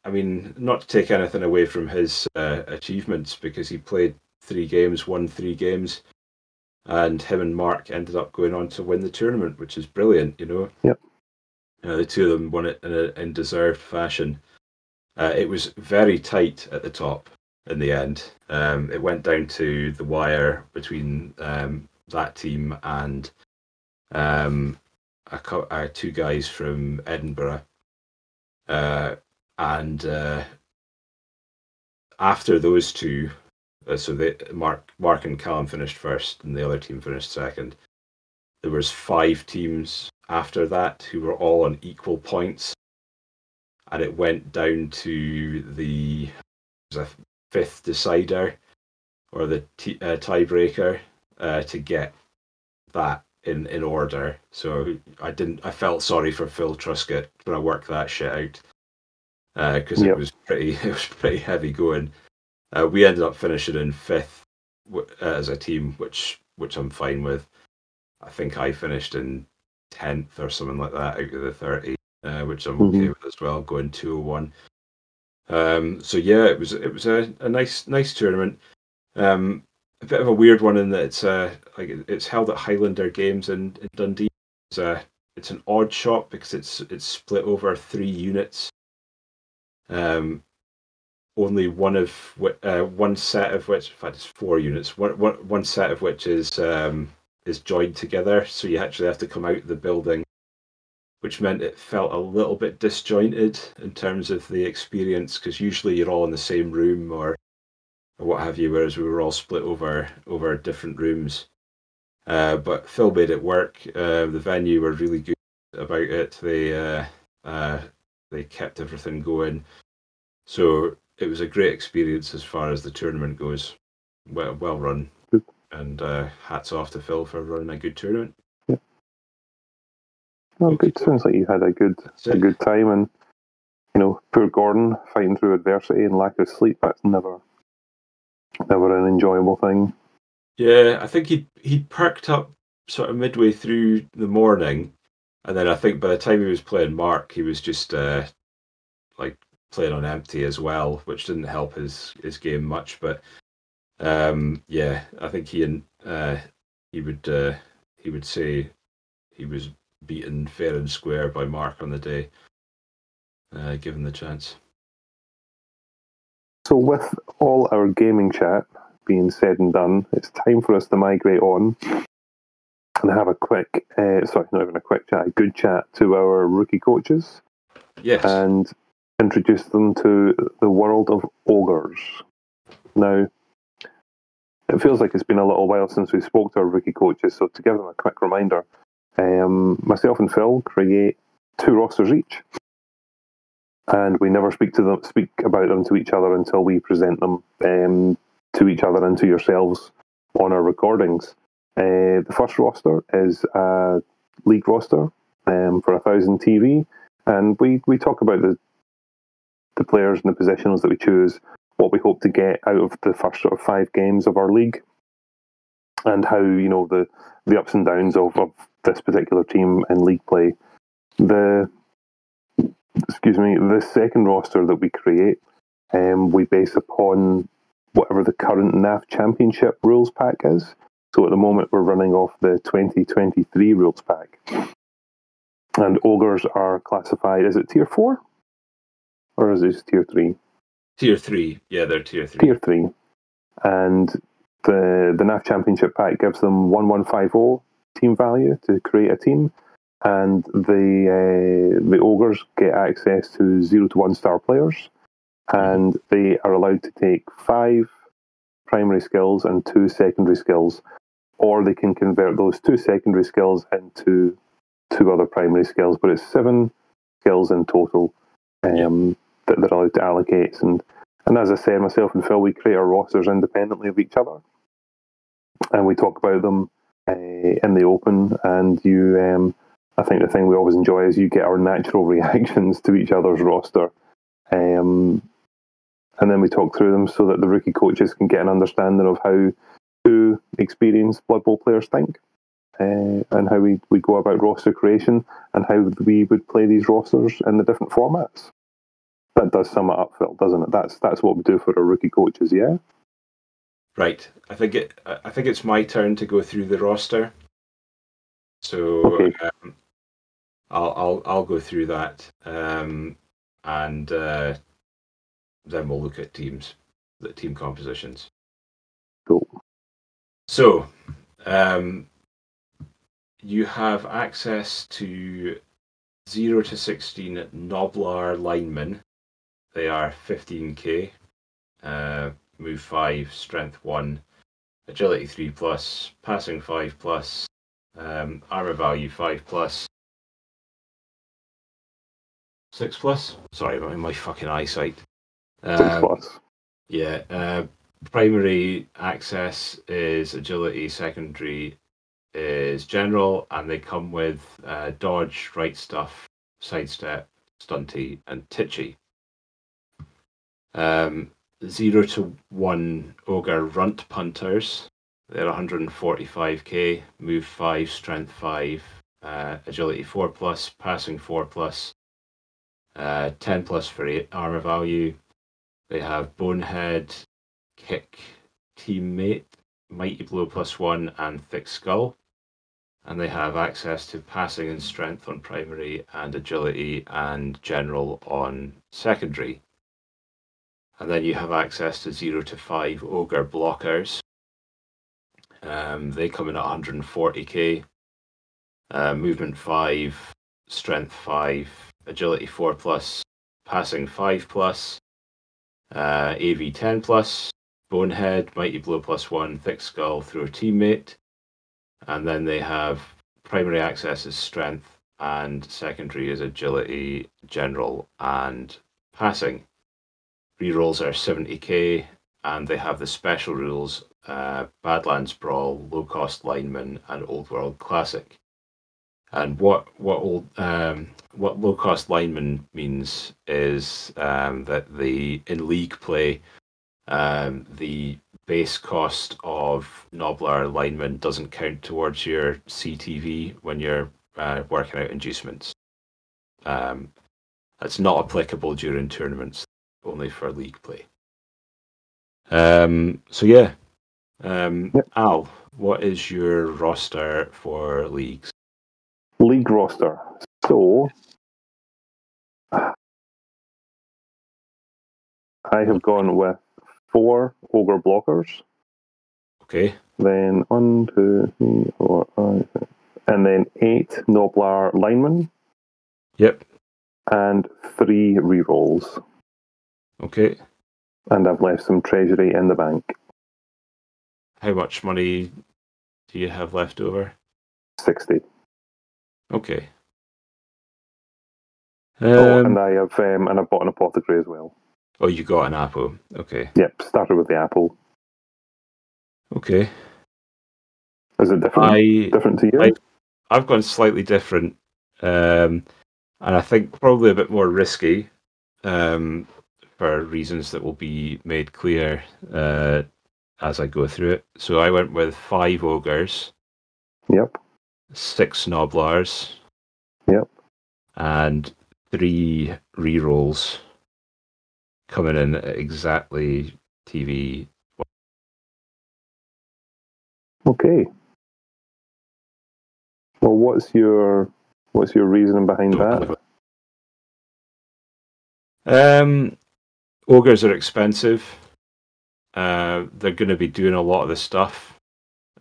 I mean, not to take anything away from his achievements, because he played 3 games, won 3 games, and him and Mark ended up going on to win the tournament, which is brilliant, you know? Yep. The two of them won it in deserved fashion. It was very tight at the top in the end. It went down to the wire between that team and our 2 guys from Edinburgh. And after those two, Mark and Callum finished first and the other team finished second. There was 5 teams after that who were all on equal points, and it went down to the 5th decider or the tiebreaker to get that in order. So I felt sorry for Phil Truscott when I worked that shit out because it was pretty heavy going. We ended up finishing in 5th as a team, which I'm fine with. I think I finished in 10th or something like that out of the 30, which I'm okay with as well, going 201. It was a nice tournament. A bit of a weird one in that it's held at Highlander Games in Dundee. It's an odd shop because it's split over 3 units. Only one set of which, in fact, it's 4 units. One set of which is joined together, so you actually have to come out of the building, which meant it felt a little bit disjointed in terms of the experience, because usually you're all in the same room or what have you, whereas we were all split over different rooms. But Phil made it work. The venue were really good about it. They kept everything going, so it was a great experience as far as the tournament goes. Well run. and hats off to Phil for running a good tournament. Yeah. Well, good. Sounds like you had a good time, and you know, poor Gordon fighting through adversity and lack of sleep. That's never an enjoyable thing. Yeah, I think he perked up sort of midway through the morning, and then I think by the time he was playing Mark, he was just like playing on empty as well, which didn't help his game much. But yeah, I think he would say he was beaten fair and square by Mark on the day, given the chance. So with all our gaming chat being said and done, it's time for us to migrate on and have a quick, a good chat to our rookie coaches. Yes. And introduce them to the world of ogres. Now, it feels like it's been a little while since we spoke to our rookie coaches, so to give them a quick reminder, myself and Phil create two rosters each, and we never speak about them to each other until we present them to each other and to yourselves on our recordings. The first roster is a league roster for 1,000 TV, and we talk about the players and the positionals that we choose, what we hope to get out of the first sort of 5 games of our league, and how, you know, the ups and downs of this particular team in league play. The second roster that we create, we base upon whatever the current NAF Championship rules pack is. So at the moment we're running off the 2023 rules pack. And ogres are classified, is it tier 4? Or is it tier 3? Tier 3, yeah, they're tier 3. Tier 3. And the NAF Championship pack gives them 1150 team value to create a team. And the ogres get access to 0 to 1 star players, and they are allowed to take 5 primary skills and 2 secondary skills, or they can convert those 2 secondary skills into 2 other primary skills. But it's 7 skills in total that they're allowed to allocate. And as I said, myself and Phil, we create our rosters independently of each other, and we talk about them in the open. And you. I think the thing we always enjoy is you get our natural reactions to each other's roster. And then we talk through them so that the rookie coaches can get an understanding of how two experienced Blood Bowl players think, and how we go about roster creation and how we would play these rosters in the different formats. That does sum it up, Phil, doesn't it? That's what we do for our rookie coaches, yeah? Right. I think it's my turn to go through the roster. So... Okay. I'll go through that, and then we'll look at teams, the team compositions. Cool. So, you have access to 0 to 16 Noblar linemen. They are 15k, move 5, strength 1, agility 3+, passing 5+, armor value 5+. 6+? Sorry, my fucking eyesight. 6+. Yeah. Primary access is agility, secondary is general, and they come with dodge, right stuff, sidestep, stunty, and titchy. 0 to 1 ogre runt punters. They're 145k, move 5, strength 5, agility 4+, passing 4+. 10+ for 8 armor value. They have bonehead, kick, teammate, mighty blow +1, and thick skull. And they have access to passing and strength on primary, and agility and general on secondary. And then you have access to 0 to 5 ogre blockers. They come in at 140k, movement 5, strength 5, agility 4+, passing 5+, AV 10+, bonehead, mighty blow +1, thick skull through a teammate. And then they have primary access is strength, and secondary is agility, general, and passing. Rerolls are 70k, and they have the special rules, Badlands Brawl, Low Cost Lineman, and Old World Classic. And what Low Cost Lineman means is that in league play, the base cost of Knobbler lineman doesn't count towards your CTV when you're working out inducements. That's not applicable during tournaments, only for league play. Al, what is your roster for leagues? League roster. So, I have gone with 4 Ogre blockers. Okay. Then 1, 2, 3, 4, 5, 6. And then 8 Knobbler linemen. Yep. And 3 re-rolls. Okay. And I've left some treasury in the bank. How much money do you have left over? 60. Okay. And I've bought an apothecary as well. Oh, you got an apple. Okay. Yep, started with the apple. Okay. Is it different to you? I've gone slightly different, and I think probably a bit more risky, for reasons that will be made clear as I go through it. So I went with 5 ogres. Yep. 6 knobblers. Yep. And 3 re-rolls, coming in at exactly TV. Okay. Well, what's your reasoning behind that? Ogres are expensive. They're going to be doing a lot of the stuff.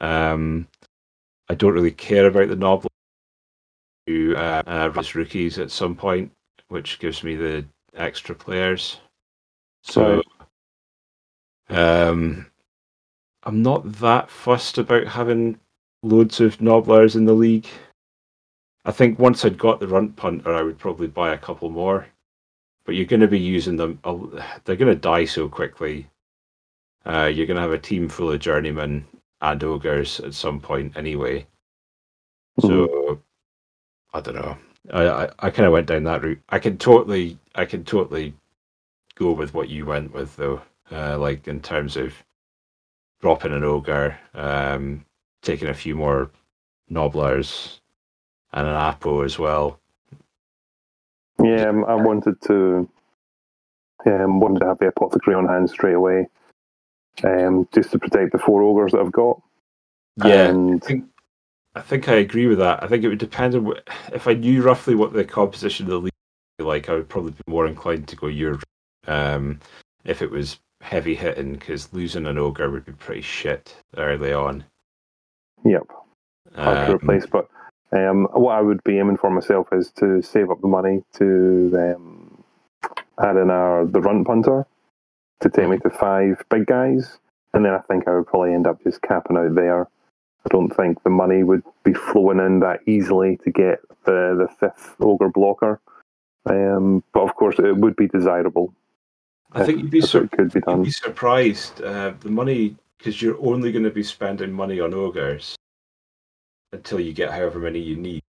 I don't really care about the novel. Who runs rookies at some point, which gives me the extra players. So, I'm not that fussed about having loads of knobblers in the league. I think once I'd got the runt punter, I would probably buy a couple more. But you're going to be using them; they're going to die so quickly. You're going to have a team full of journeymen and ogres at some point, anyway. So, I don't know. I kind of went down that route. I can totally go with what you went with, though. Like in terms of dropping an ogre, taking a few more knobblers and an apo as well. Yeah, I wanted to have the apothecary on hand straight away, just to protect the 4 ogres that I've got. Yeah, and I think I agree with that. I think it would depend on if I knew roughly what the composition of the league would be like. I would probably be more inclined to go your if it was heavy hitting, because losing an ogre would be pretty shit early on. Yep, hard to replace. But what I would be aiming for myself is to save up the money to add in the runt punter to take me to 5 big guys, and then I think I would probably end up just capping out there. I don't think the money would be flowing in that easily to get the 5th ogre blocker, but of course it would be desirable. I think you'd be surprised, the money, because you're only going to be spending money on ogres until you get however many you need.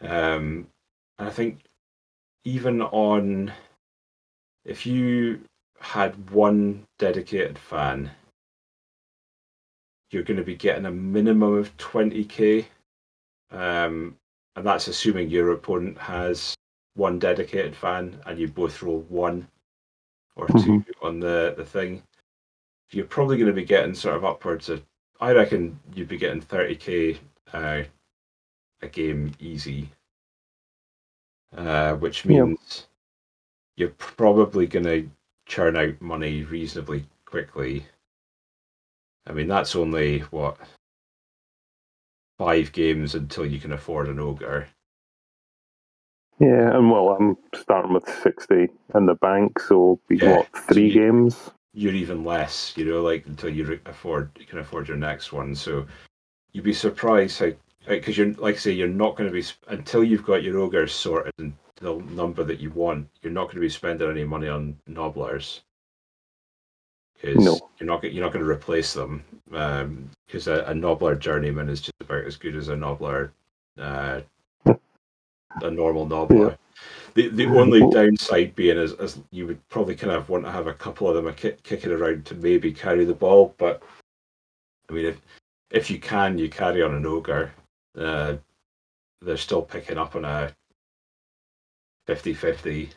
And I think even on, if you had 1 dedicated fan, you're going to be getting a minimum of 20k, and that's assuming your opponent has 1 dedicated fan and you both roll 1. Or 2 on the thing, you're probably going to be getting sort of upwards of, I reckon you'd be getting 30k a game easy, which means you're probably going to churn out money reasonably quickly. I mean, that's only, 5 games until you can afford an ogre. Yeah, and well, I'm starting with 60 in the bank, so we've got 3 games. You're even less, until you can afford your next one. So you'd be surprised how, because you're, like I say, you're not going to be, until you've got your ogres sorted and the number that you want, you're not going to be spending any money on knobblers. because you're not going to replace them, because a Knobbler journeyman is just about as good as a Knobbler, a normal Knobbler. Yeah. The only downside being is you would probably kind of want to have a couple of them kicking around to maybe carry the ball, but I mean, if you can, you carry on an ogre. They're still picking up on a 50-50.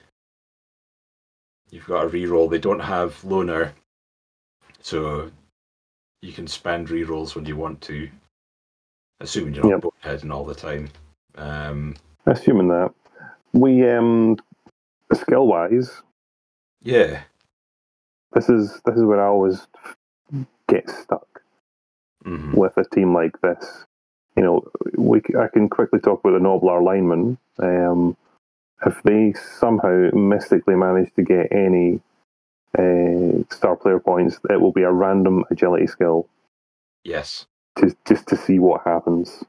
You've got a reroll. They don't have loner, so you can spend rerolls when you want to, assuming you're not boatheading all the time. Assuming that. We skill wise, yeah. This is where I always get stuck with a team like this. You know, I can quickly talk about the Knobbler linemen. If they somehow mystically manage to get any star player points, it will be a random agility skill. Yes, just to see what happens.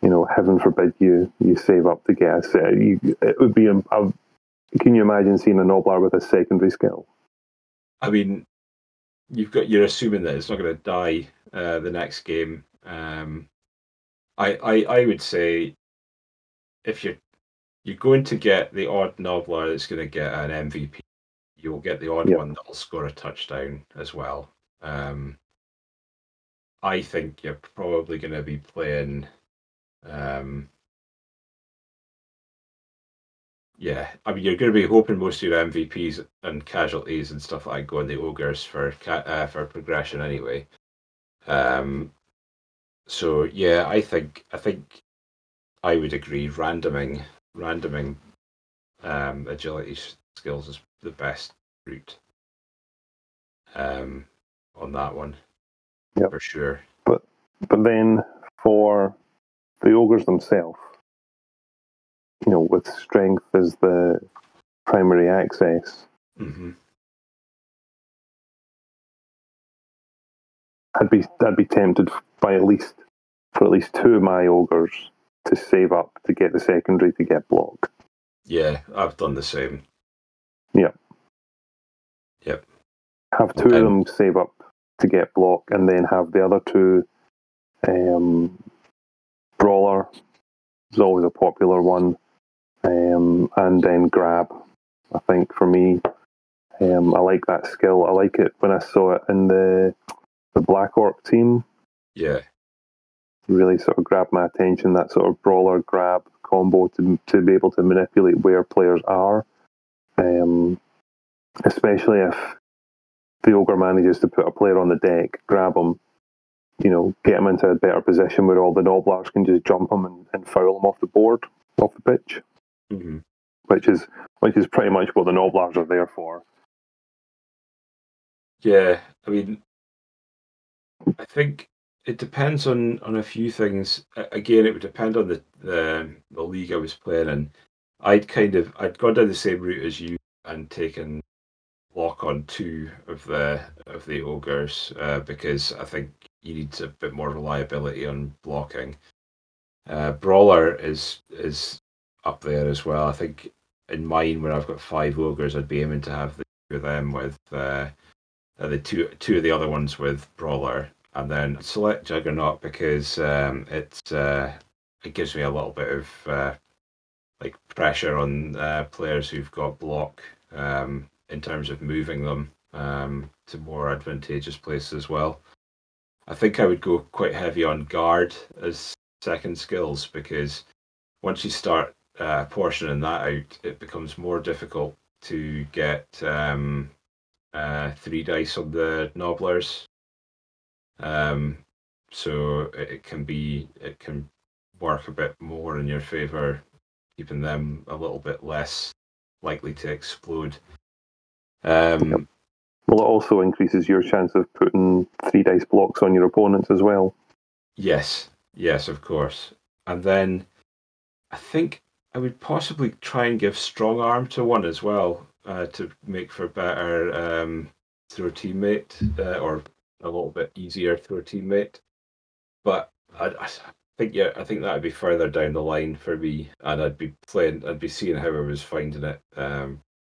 You know, heaven forbid you save up to get a set. It would be can you imagine seeing a Knobbler with a secondary skill? I mean, you're assuming that it's not going to die the next game. I would say if you're going to get the odd Knobbler that's going to get an MVP, you'll get the odd one that'll score a touchdown as well. I think you're probably going to be playing. I mean, you're going to be hoping most of your MVPs and casualties and stuff like that go on the ogres for progression anyway. So yeah, I think I would agree. Randoming agility skills is the best route. On that one, for sure. But then for the ogres themselves, you know, with strength as the primary access. I'd be tempted by at least two of my ogres to save up to get the secondary to get blocked. Yeah, I've done the same. Yep. Have two of them save up to get blocked, and then have the other two. Brawler is always a popular one, and then grab. I think for me, I like that skill. I like it when I saw it in the Black Orc team. Yeah, really sort of grabbed my attention. That sort of brawler grab combo to be able to manipulate where players are, especially if the ogre manages to put a player on the deck, grab them. You know, get them into a better position where all the Knobblers can just jump them and foul them off the board, off the pitch, which is pretty much what the Knobblers are there for. Yeah, I mean, I think it depends on a few things. Again, it would depend on the league I was playing in. I'd gone down the same route as you and taken lock on two of the ogres because I think you need a bit more reliability on blocking. Brawler is up there as well. I think in mine, when I've got five ogres, I'd be aiming to have the two of them with the two of the other ones with brawler, and then select Juggernaut because it gives me a little bit of like pressure on players who've got block in terms of moving them to more advantageous places as well. I think I would go quite heavy on guard as second skills because once you start portioning that out, it becomes more difficult to get three dice on the Knobblers. So it can work a bit more in your favour, keeping them a little bit less likely to explode. Well, it also increases your chance of putting three dice blocks on your opponents as well. Yes, of course. And then I think I would possibly try and give strong arm to one as well to make for better through a teammate or a little bit easier through a teammate. But I think that would be further down the line for me, and I'd be seeing how I was finding it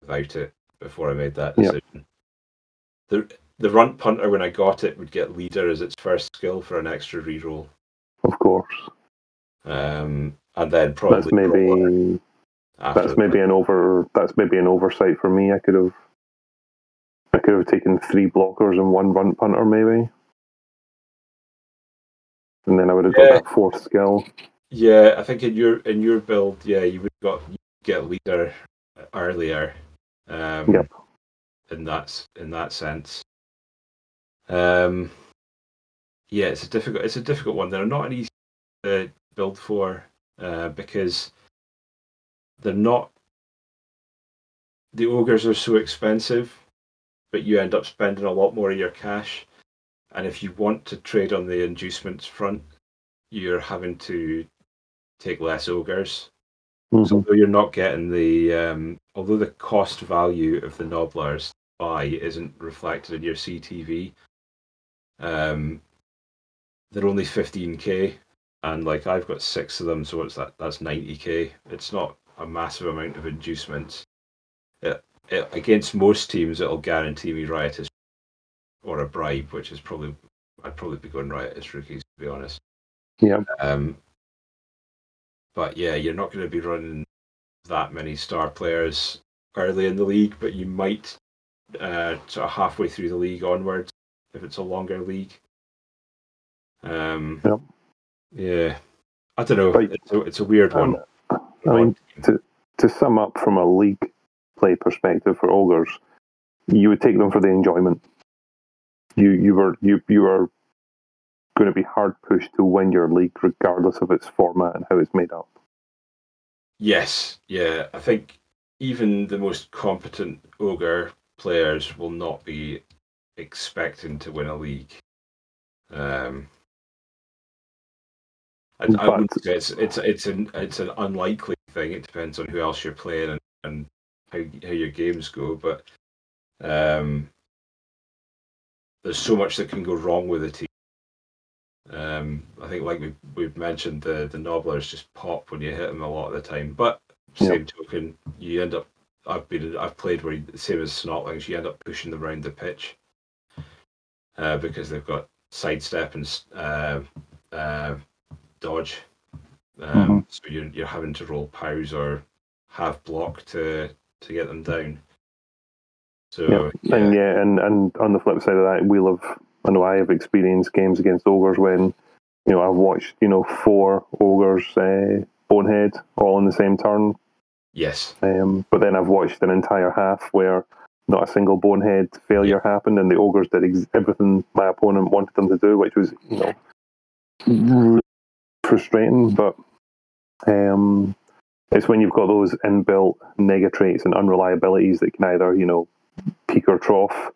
without it. before I made that decision. Yep. The runt punter, when I got it, would get leader as its first skill for an extra reroll. Of course. And then probably that's maybe an oversight for me. I could have taken three blockers and one runt punter maybe. And then I would have got that fourth skill. Yeah, I think in your build, you would have get leader earlier. Yep. In that sense. It's a difficult one. They're not an easy to build for because they're not. The ogres are so expensive, but you end up spending a lot more of your cash. And if you want to trade on the inducements front, you're having to take less ogres. Mm-hmm. So although you're not getting the, although the cost value of the nobblers to buy isn't reflected in your CTV, they're only 15k, and like I've got 6 of them, so what's that? That's 90k. It's not a massive amount of inducements. It, against most teams, it'll guarantee me riotous or a bribe, which is probably I'd probably be going riotous rookies to be honest. Yeah. But yeah, you're not going to be running that many star players early in the league, but you might sort of halfway through the league onwards if it's a longer league. Yeah. I don't know. It's a weird one. I mean, to sum up from a league play perspective for ogres, you would take them for the enjoyment. You are going to be hard pushed to win your league regardless of its format and how it's made up. Yes, yeah. I think even the most competent ogre players will not be expecting to win a league. I would say it's an unlikely thing. It depends on who else you're playing and how your games go, but there's so much that can go wrong with a team. I think, like we've mentioned, the nobblers just pop when you hit them a lot of the time. But same token, you end up. I've played where same as snotlings, you end up pushing them around the pitch because they've got sidestep and dodge. So you're having to roll pows or have block to get them down. So yeah. And on the flip side of that, I know I have experienced games against ogres when, I've watched, 4 ogres bonehead all in the same turn. Yes. But then I've watched an entire half where not a single bonehead failure happened, and the ogres did everything my opponent wanted them to do, which was, really frustrating. But it's when you've got those inbuilt nega traits and unreliabilities that can either, peak or trough.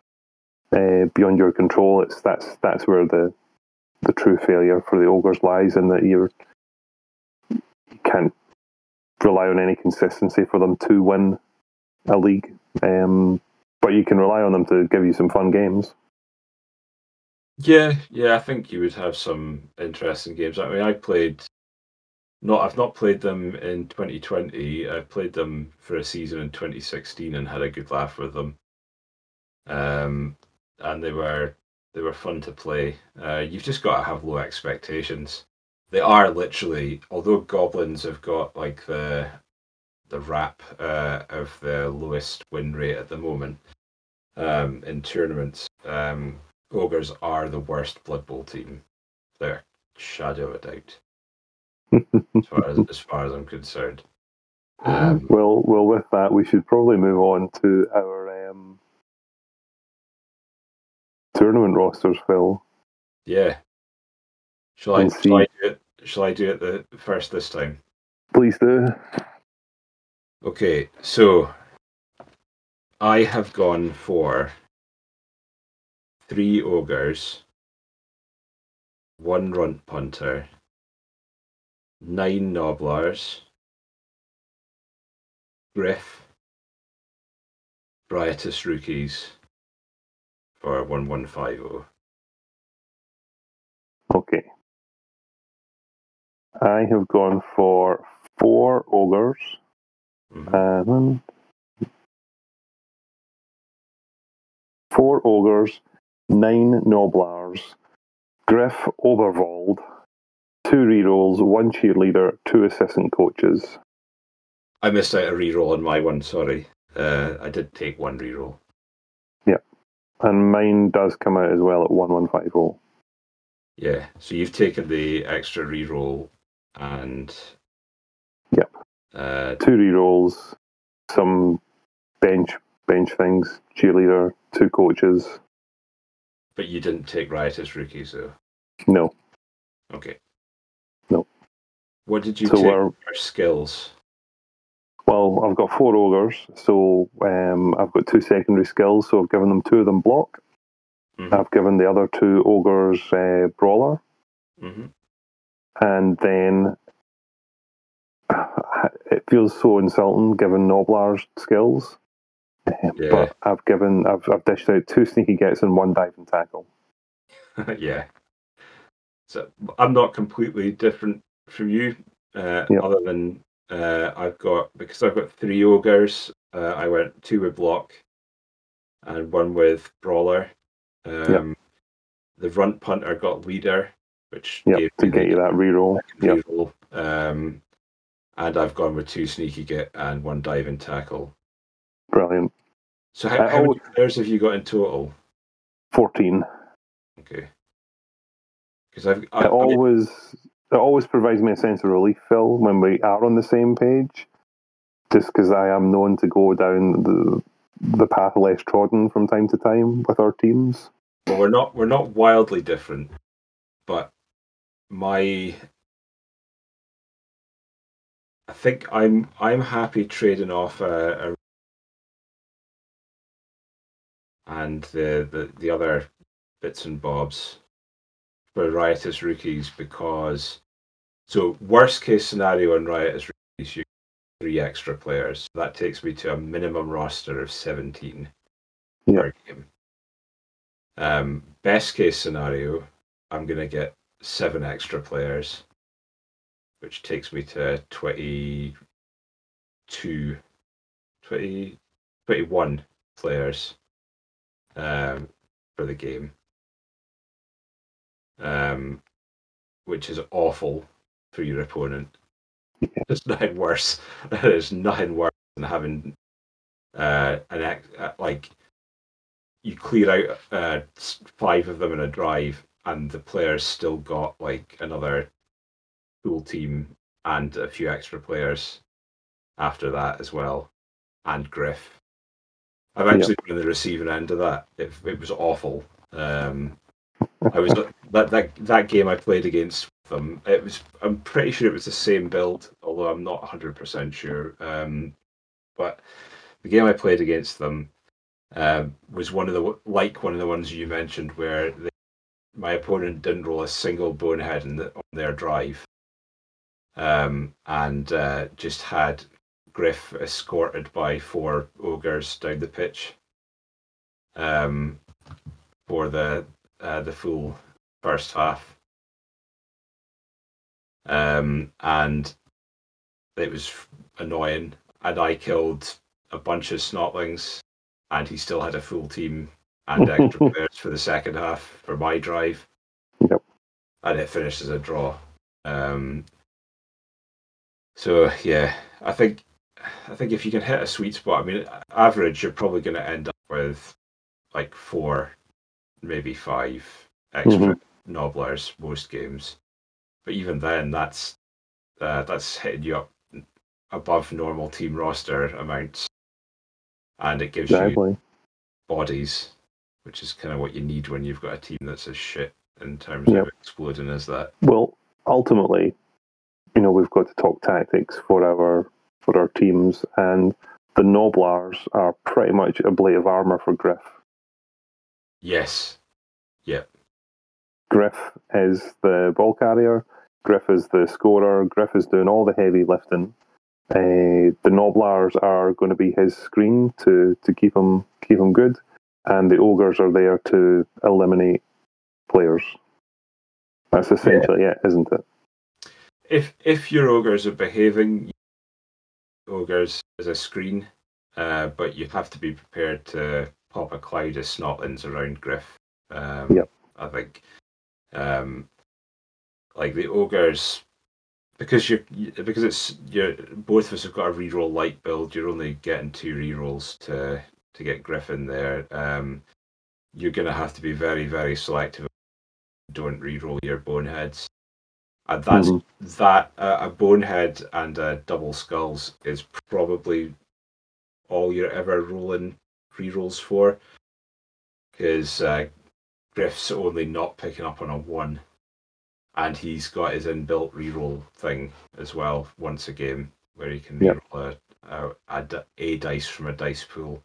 Beyond your control, that's where the true failure for the ogres lies, in that you can't rely on any consistency for them to win a league, but you can rely on them to give you some fun games. Yeah, I think you would have some interesting games. I mean, I've not played them in 2020. I played them for a season in 2016 and had a good laugh with them. And they were fun to play. You've just got to have low expectations. They are literally, although goblins have got like the rap of the lowest win rate at the moment in tournaments. Ogres are the worst Blood Bowl team. They're shadow of a doubt as far as I'm concerned. Well, with that, we should probably move on to our tournament rosters, Phil. Yeah. Shall I do it the first this time? Please do. Okay, so I have gone for 3 ogres, 1 runt punter, 9 nobblers, griff, riotous rookies, for 1150. Okay. I have gone for 4 ogres, and 4 Ogres, 9 Nobblers, Griff Oberwald, 2 rerolls, 1 cheerleader, 2 assistant coaches. I missed out a reroll on my one, sorry. I did take 1 reroll. Yep. And mine does come out as well at 1150. Yeah, so you've taken the extra reroll and... Yep. 2 rerolls, some bench things, cheerleader, 2 coaches. But you didn't take Riotous Rookies, though? No. Okay. No. What did you take for skills? Well, I've got 4 Ogres, so I've got 2 secondary skills, so I've given them 2 of them block. Mm-hmm. I've given the other 2 Ogres Brawler. Mm-hmm. And then it feels so insulting given Noblar's skills. Yeah. But I've dished out 2 sneaky gets and 1 dive and tackle. Yeah. So I'm not completely different from you, yep. Other than I've got 3 Ogres, I went 2 with block and 1 with brawler. Yep. The runt punter got leader, which yep, to get you that reroll. Yep. And I've gone with 2 sneaky get and 1 dive and tackle. Brilliant. So how many players have you got in total? 14. Okay. Because it always provides me a sense of relief, Phil, when we are on the same page. Just because I am known to go down the path less trodden from time to time with our teams. Well, we're not wildly different, but I think I'm happy trading off a and the other bits and bobs for Riotous Rookies, because so worst case scenario on Riotous Rookies you get 3 extra players. That takes me to a minimum roster of 17 per game. Best case scenario, I'm gonna get 7 extra players, which takes me to 21 players. For the game, which is awful for your opponent. There's nothing worse. There's nothing worse than having you clear out 5 of them in a drive, and the player's still got like another full team and a few extra players after that as well, and Griff. I've actually been on the receiving end of that. It was awful. I was that game I played against them. It was. I'm pretty sure it was the same build, although I'm not 100% sure. But the game I played against them was one of the ones you mentioned, where my opponent didn't roll a single bonehead on their drive, and just had Griff escorted by 4 ogres down the pitch for the full first half, and it was annoying. And I killed a bunch of snotlings, and he still had a full team and extra players for the second half for my drive. Yep. And it finished as a draw. So yeah, I think if you can hit a sweet spot, I mean, average, you're probably going to end up with like 4, maybe 5 extra nobblers most games. But even then, that's hitting you up above normal team roster amounts, and it gives you bodies, which is kind of what you need when you've got a team that's as shit in terms of exploding as that. Well, ultimately, you know, we've got to talk tactics for our teams, and the Nobblers are pretty much a blade of armour for Griff. Yes. Yep. Griff is the ball carrier, Griff is the scorer, Griff is doing all the heavy lifting. The Nobblers are going to be his screen to keep him good, and the Ogres are there to eliminate players. That's essentially it, isn't it? If your Ogres are behaving, Ogres as a screen, but you have to be prepared to pop a cloud of snotlings around Griff. I think, like the ogres, because it's both of us have got a reroll light build. You're only getting two rerolls to get Griff in there. You're gonna have to be very, very selective. Don't reroll your boneheads. And that's a bonehead and a double skulls is probably all you're ever rolling rerolls for, because Griff's only not picking up on a one, and he's got his inbuilt reroll thing as well. Once a game, where he can reroll a dice from a dice pool.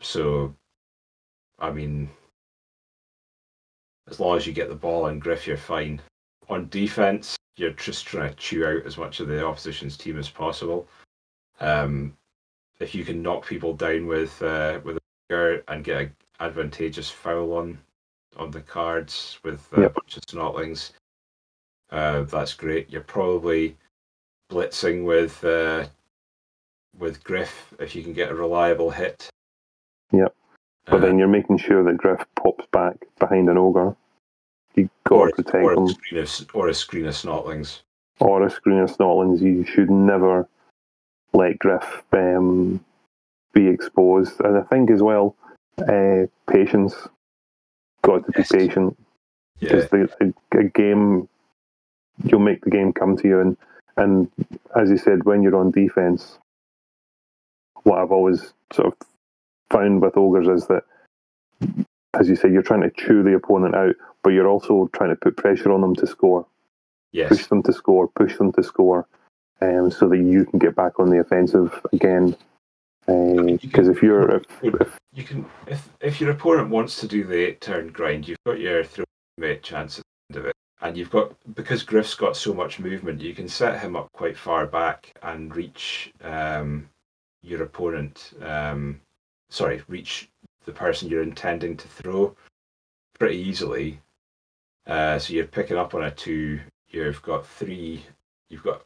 So, I mean, as long as you get the ball and Griff, you're fine. On defense, you're just trying to chew out as much of the opposition's team as possible. If you can knock people down with a finger and get an advantageous foul on the cards with a bunch of snotlings, that's great. You're probably blitzing with Griff if you can get a reliable hit. Yep. But then you're making sure that Griff pops back behind an ogre. You've got to protect him. Or a screen of snotlings. You should never let Griff be exposed. And I think as well, patience. Got to be patient. Because a game, you'll make the game come to you. And as you said, when you're on defence, what I've always sort of found with ogres is that, as you say, you're trying to chew the opponent out, but you're also trying to put pressure on them to score. Yes. Push them to score, so that you can get back on the offensive again. Because if your opponent wants to do the 8-turn grind, you've got your throw-mate chance at the end of it, and you've got, because Griff's got so much movement, you can set him up quite far back and reach your opponent. Reach the person you're intending to throw pretty easily. So you're picking up on a 2. You've got 3. You've got,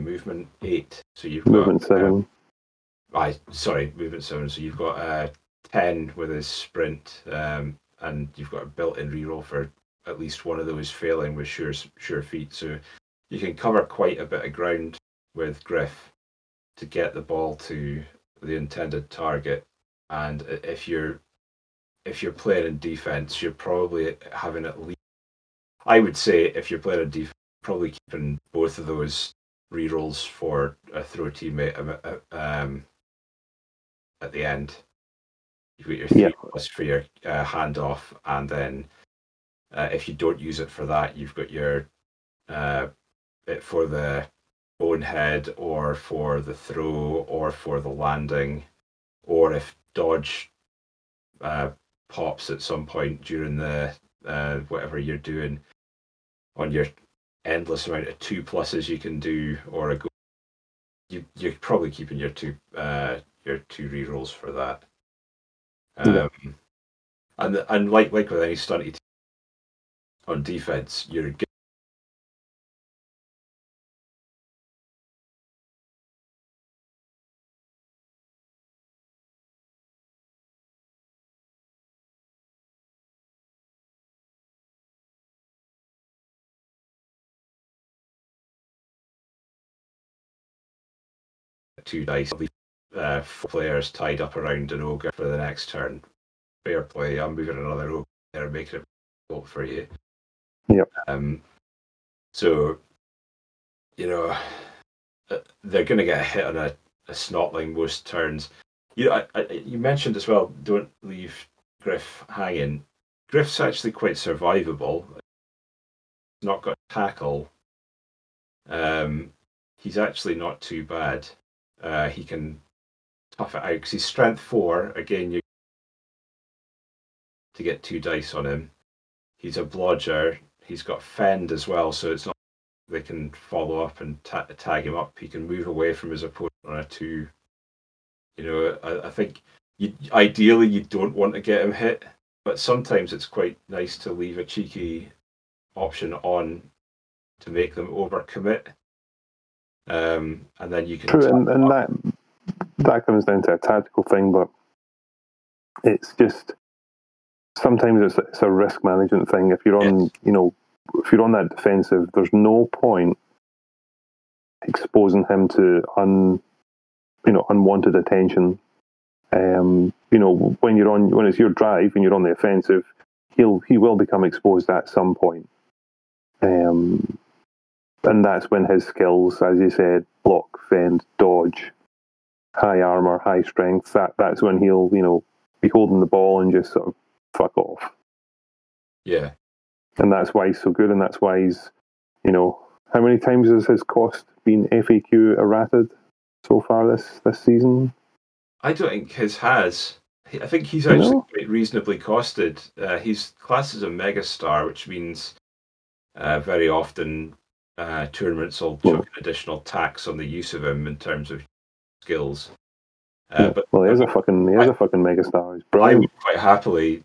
movement 8. So you've got movement 7. Movement 7. So you've got 10 with his sprint, and you've got a built-in reroll for at least one of those failing with sure feet. So you can cover quite a bit of ground with Griff to get the ball to the intended target. And if you're playing in defense, you're probably having at least, I would say, if you're playing in defense, probably keeping both of those rerolls for a throw teammate at the end. You've got your 3 plus for your handoff, and then if you don't use it for that, you've got your it for the bonehead, or for the throw, or for the landing. Or if dodge pops at some point during the whatever you're doing, on your endless amount of 2 pluses you can do, or a go, you're probably keeping your 2 rerolls for that. And like with any stunty team on defense, you're getting two dice, 4 players tied up around an ogre for the next turn. Fair play. I'm moving another ogre there, making it difficult for you. Yep. So, they're going to get a hit on a snotling most turns. You mentioned as well, don't leave Griff hanging. Griff's actually quite survivable. He's not got tackle. He's actually not too bad. He can tough it out because he's strength 4. Again, you to get 2 dice on him. He's a blodger. He's got fend as well, so it's not they can follow up and tag him up. He can move away from his opponent on a 2. I think ideally you don't want to get him hit, but sometimes it's quite nice to leave a cheeky option on to make them overcommit. And then you can. True, and that comes down to a tactical thing, but it's just sometimes it's a risk management thing. If you're on, you know, if you're on that defensive, there's no point exposing him to unwanted attention. You know, when it's your drive and you're on the offensive, he will become exposed at some point. And that's when his skills, as you said, block, fend, dodge, high armor, high strength, that's when he'll, you know, be holding the ball and just sort of fuck off. Yeah. And that's why he's so good, and that's why he's, you know, how many times has his cost been FAQ errated so far this season? I don't think his has. I think he's actually quite reasonably costed. He's classed as a megastar, which means very often tournaments will chuck an additional tax on the use of him in terms of skills. But he is a fucking megastar. He's brilliant. I would quite happily,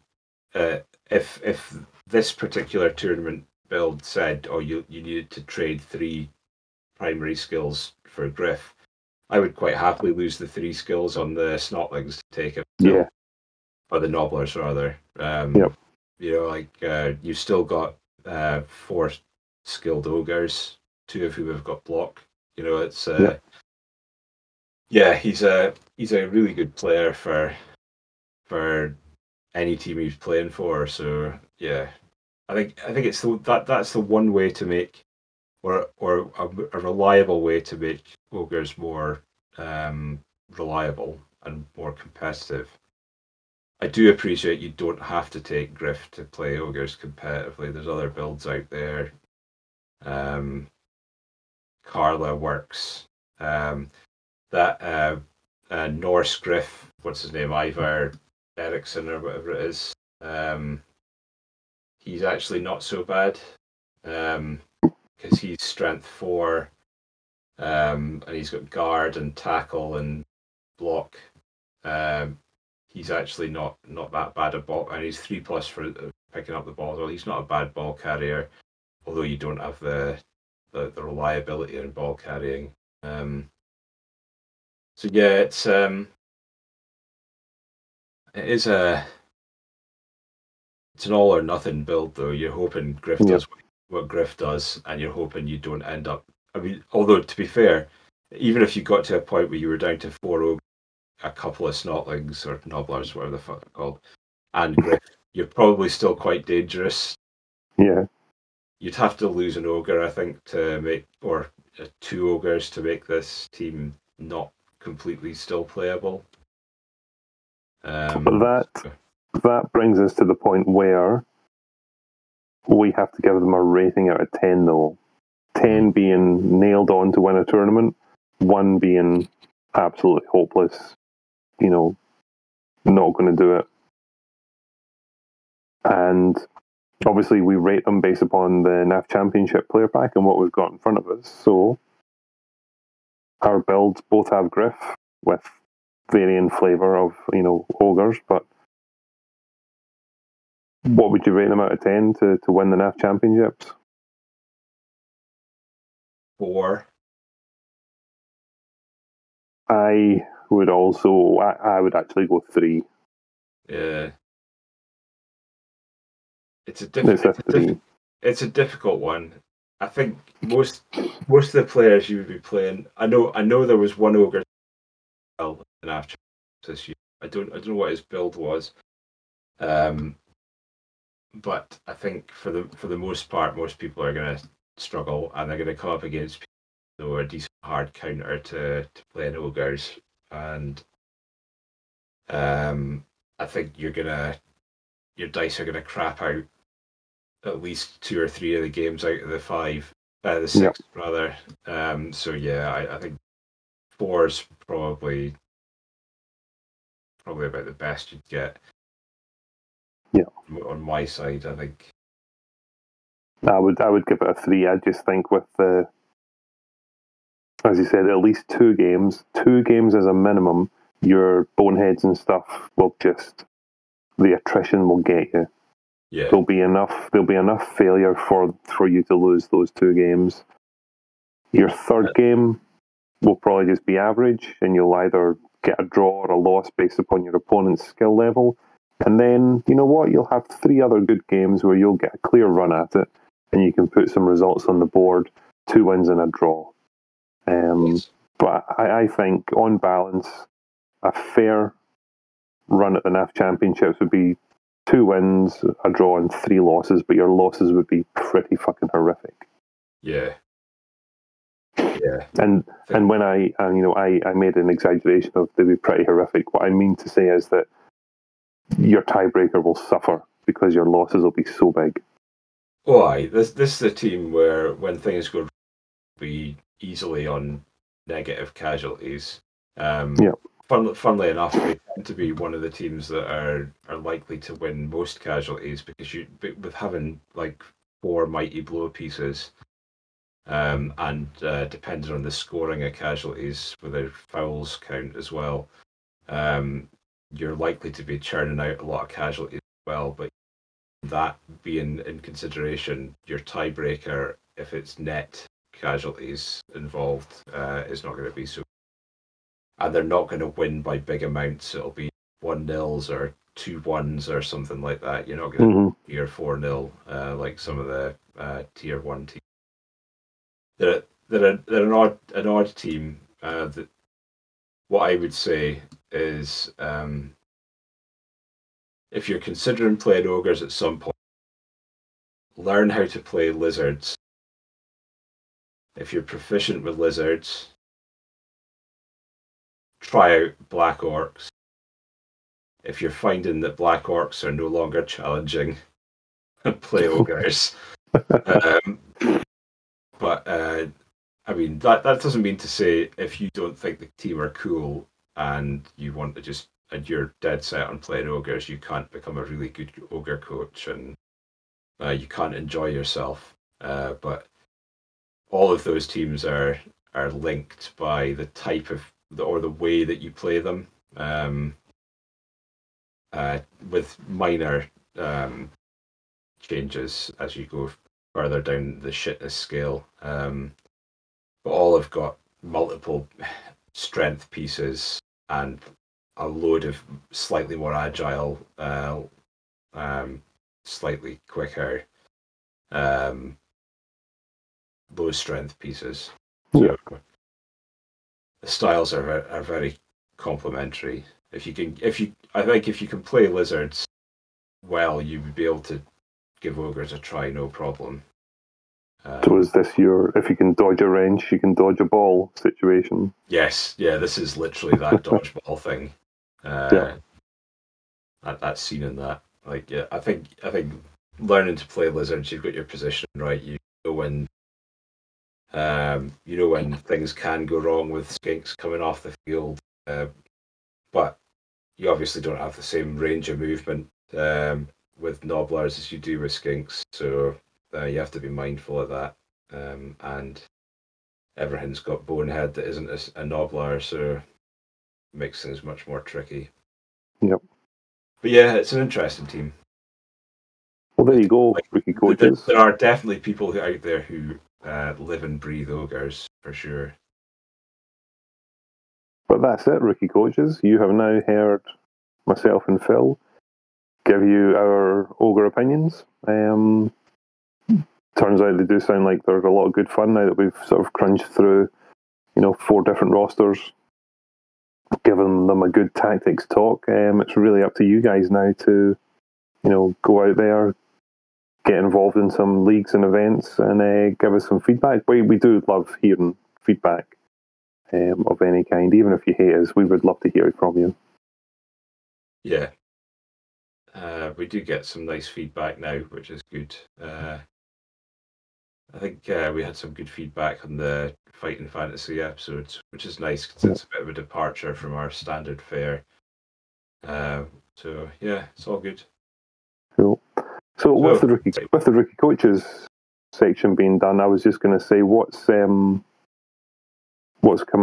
if this particular tournament build said, "Oh, you needed to trade 3 primary skills for Griff," I would quite happily lose the 3 skills on the Snotlings to take him. Yeah. Or the Nobblers, rather. Yep. You know, like, you've still got 4 skilled ogres, 2 of whom have got block. You know, it's... Yeah, he's a really good player for any team he's playing for. So, yeah. I think it's that's the one way to make... Or a reliable way to make ogres more reliable and more competitive. I do appreciate you don't have to take Griff to play ogres competitively. There's other builds out there. Carla works. That Norse Griff, what's his name, Ivar Eriksson or whatever it is, he's actually not so bad. Because he's strength 4, and he's got guard and tackle and block. He's actually not that bad a ball, and he's 3+ for picking up the ball. Well, he's not a bad ball carrier, although you don't have the reliability in ball carrying. So yeah, it's it's an all or nothing build though. You're hoping Griff does what Griff does, and you're hoping you don't end up... I mean, although to be fair, even if you got to a point where you were down to 4, a couple of Snotlings or Nobblers, whatever the fuck they're called, and Griff, you're probably still quite dangerous. Yeah, you'd have to lose an ogre, I think, to make, or 2 ogres to make this team not completely still playable. But that brings us to the point where we have to give them a rating out of 10, though. 10 being nailed on to win a tournament, 1 being absolutely hopeless, you know, not going to do it. And obviously we rate them based upon the NAF Championship player pack and what we've got in front of us. So our builds both have Griff with varying flavour of, you know, ogres, but what would you rate them out of 10 to win the NAF Championships? 4. I would also... I would actually go 3. Yeah. It's a difficult one. I think most of the players you would be playing... I know there was one ogre in the NAF Championships this year. I don't know what his build was. But I think for the most part, most people are going to struggle, and they're going to come up against people who are a decent hard counter to playing ogres. And I think your dice are going to crap out at least 2 or 3 of the games out of the 6 rather. So yeah, I think 4's probably about the best you'd get. Yeah, on my side, I think I would give it a 3. I just think with the, as you said, at least 2 games as a minimum, your boneheads and stuff will just, the attrition will get you. Yeah, there'll be enough failure for you to lose those 2 games. Your third game will probably just be average, and you'll either get a draw or a loss based upon your opponent's skill level. And then, you know what, you'll have three other good games where you'll get a clear run at it and you can put some results on the board, 2 wins and a draw. Yes. But I think, on balance, a fair run at the NAF Championships would be 2 wins, a draw, and 3 losses, but your losses would be pretty fucking horrific. Yeah. Yeah. And when I made an exaggeration of they'd be pretty horrific, what I mean to say is that your tiebreaker will suffer because your losses will be so big. Oh, aye. This is a team where when things go wrong, we easily on negative casualties. Yep. Funnily enough, they tend to be one of the teams that are likely to win most casualties because with having like 4 mighty blow pieces, and depending on the scoring of casualties, with their fouls count as well, you're likely to be churning out a lot of casualties as well. But that being in consideration, your tiebreaker, if it's net casualties involved, is not going to be so. And they're not going to win by big amounts. It'll be 1-0s or 2-1s or something like that. You're not going to tier 4-0 like some of the tier 1 teams. They're an odd team. That what I would say is, if you're considering playing ogres at some point, learn how to play lizards. If you're proficient with lizards, try out black orcs. If you're finding that black orcs are no longer challenging, play ogres. But I mean, that doesn't mean to say if you don't think the team are cool and you want to just, and you're dead set on playing ogres, you can't become a really good ogre coach and you can't enjoy yourself. But all of those teams are linked by the type of or the way that you play them, with minor changes as you go further down the shitness scale. But all have got multiple strength pieces and a load of slightly more agile, slightly quicker, low strength pieces. Yeah. So, the styles are very complementary. I think if you can play lizards well, you would be able to give ogres a try, no problem. So is this if you can dodge a wrench, you can dodge a ball situation? Yes, yeah, this is literally that dodgeball thing. Yeah. That scene in that, like, yeah, I think learning to play lizards, you've got your position right. You know when. You know when things can go wrong with skinks coming off the field, but you obviously don't have the same range of movement with nobblers as you do with skinks, so you have to be mindful of that, and everything's got bonehead that isn't a nobbler, so it makes things much more tricky. Yep. But yeah, it's an interesting team. Well, there you go, like, Rookie Coaches. There are definitely people out there who live and breathe ogres, for sure. But that's it, Rookie Coaches. You have now heard myself and Phil give you our ogre opinions. Turns out they do sound like they're a lot of good fun now that we've sort of crunched through, 4 different rosters, given them a good tactics talk. It's really up to you guys now to, go out there, get involved in some leagues and events, and give us some feedback. We do love hearing feedback of any kind. Even if you hate us, we would love to hear it from you. Yeah. We do get some nice feedback now, which is good. I think we had some good feedback on the Fighting Fantasy episodes, which is nice because it's a bit of a departure from our standard fare. So, yeah, it's all good. Cool. So with the Rookie Coaches section being done, I was just going to say, what's coming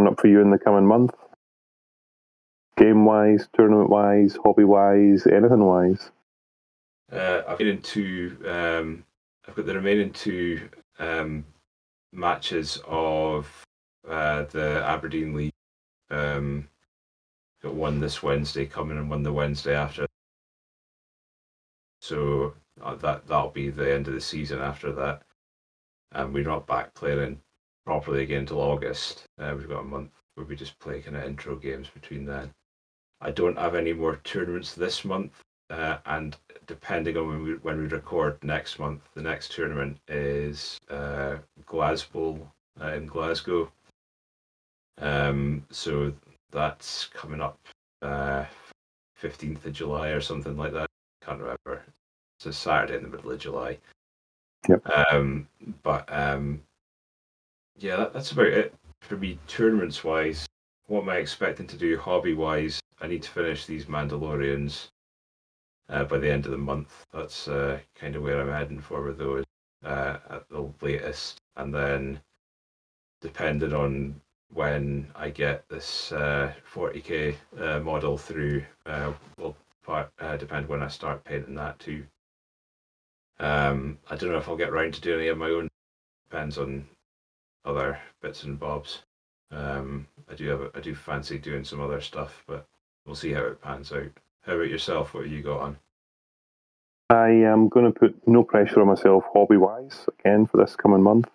up for you in the coming month? Game-wise, tournament-wise, hobby-wise, anything-wise? I've got the remaining 2 matches of the Aberdeen League Got one this Wednesday coming and one the Wednesday after. So that'll be the end of the season after that. And we're not back playing properly again until August. We've got a month where we just play kind of intro games between then. I don't have any more tournaments this month. And depending on when we record next month, the next tournament is Glasgow in Glasgow. So that's coming up 15th of July or something like that. Can't remember. It's a Saturday in the middle of July. Yep. Yeah, that's about it for me tournaments wise. What am I expecting to do hobby wise? I need to finish these Mandalorians. By the end of the month, that's kind of where I'm heading for with those at the latest. And then, depending on when I get this 40k model through, will depend when I start painting that too. I don't know if I'll get around to doing any of my own. Depends on other bits and bobs. I do fancy doing some other stuff, but we'll see how it pans out. How about yourself? What have you got on? I am going to put no pressure on myself hobby-wise, again, for this coming month.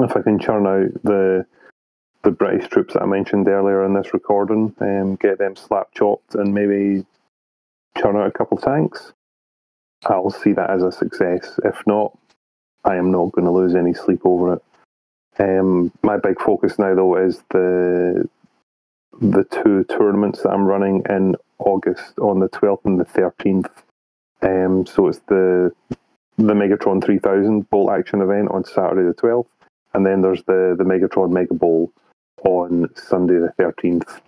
If I can churn out the British troops that I mentioned earlier in this recording, get them slap-chopped and maybe churn out a couple of tanks, I'll see that as a success. If not, I am not going to lose any sleep over it. My big focus now, though, is the two tournaments that I'm running in August on the 12th and the 13th. So it's the Megatron 3000 Bolt Action event on Saturday the 12th, and then there's the Megatron Megabowl on Sunday the 13th.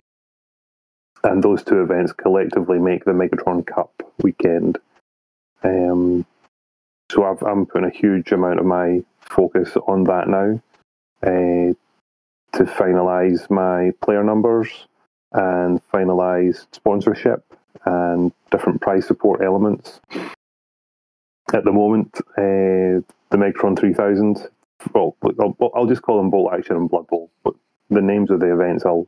And those two events collectively make the Megatron Cup weekend. So I'm putting a huge amount of my focus on that now. To finalise my player numbers and finalise sponsorship and different prize support elements. At the moment, the Megatron 3000, well, I'll just call them Bolt Action and Blood Bowl, but the names of the events I'll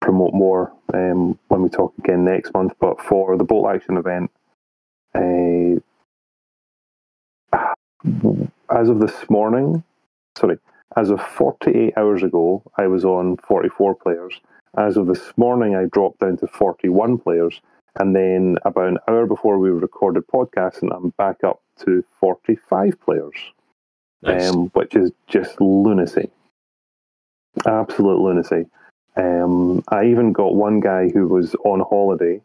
promote more when we talk again next month. But for the Bolt Action event, as of 48 hours ago, I was on 44 players. As of this morning, I dropped down to 41 players. And then about an hour before we recorded podcasts, and I'm back up to 45 players. Nice. Which is just lunacy. Absolute lunacy. I even got one guy who was on holiday.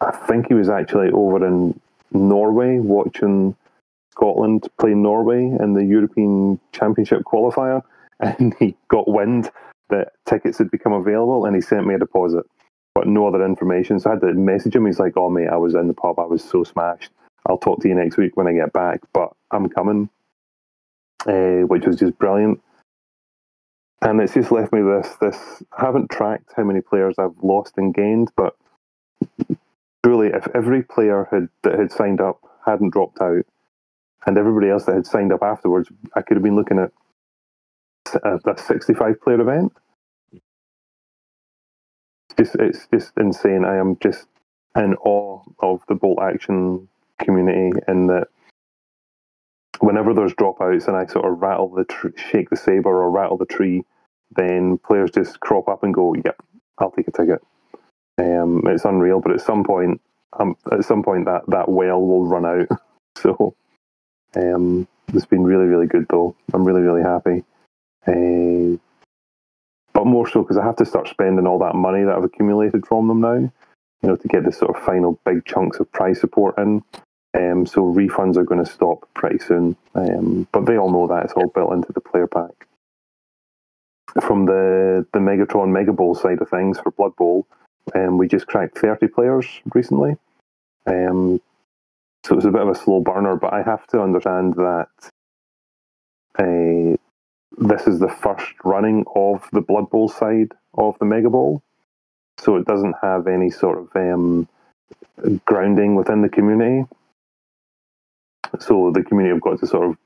I think he was actually over in Norway watching Scotland play Norway in the European Championship qualifier, and he got wind that tickets had become available, and he sent me a deposit, but no other information. So I had to message him. He's like, "Oh mate, I was in the pub, I was so smashed. I'll talk to you next week when I get back, but I'm coming," which was just brilliant. And it's just left me this. I haven't tracked how many players I've lost and gained, but truly, if every player that had signed up hadn't dropped out, and everybody else that had signed up afterwards, I could have been looking at a 65-player event. It's just insane. I am just in awe of the Bolt Action community, in that whenever there's dropouts and I sort of shake the saber or rattle the tree, then players just crop up and go, "Yep, I'll take a ticket." It's unreal, but at some point that well will run out. So. It's been really, really good, though. I'm really, really happy. But more so because I have to start spending all that money that I've accumulated from them now, to get the sort of final big chunks of prize support in. So refunds are going to stop pretty soon. But they all know that. It's all built into the player pack. From the Megatron Megabowl side of things, for Blood Bowl, we just cracked 30 players recently. So it was a bit of a slow burner, but I have to understand that this is the first running of the Blood Bowl side of the Mega Bowl, so it doesn't have any sort of grounding within the community. So the community have got to sort of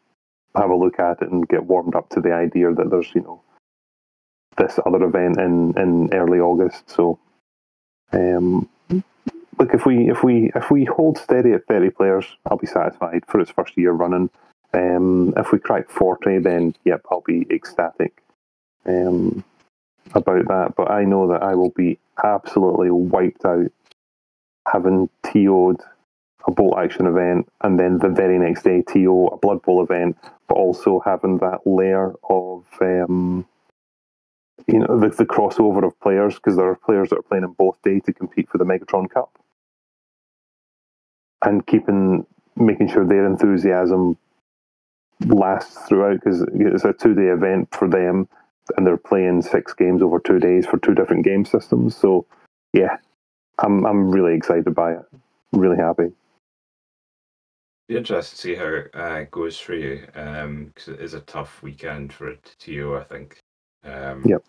have a look at it and get warmed up to the idea that there's this other event in early August. So, look, if we hold steady at 30 players, I'll be satisfied for its first year running. If we crack 40, then yep, I'll be ecstatic about that. But I know that I will be absolutely wiped out having TO'd a Bolt Action event and then the very next day TO a Blood Bowl event, but also having that layer of the crossover of players, because there are players that are playing on both days to compete for the Megatron Cup, and making sure their enthusiasm lasts throughout, because it's a 2-day event for them and they're playing 6 games over 2 days for 2 different game systems. So yeah, I'm really excited by it. I'm really happy. Be interested to see how it goes for you, because it is a tough weekend for a TO, I think. Yep.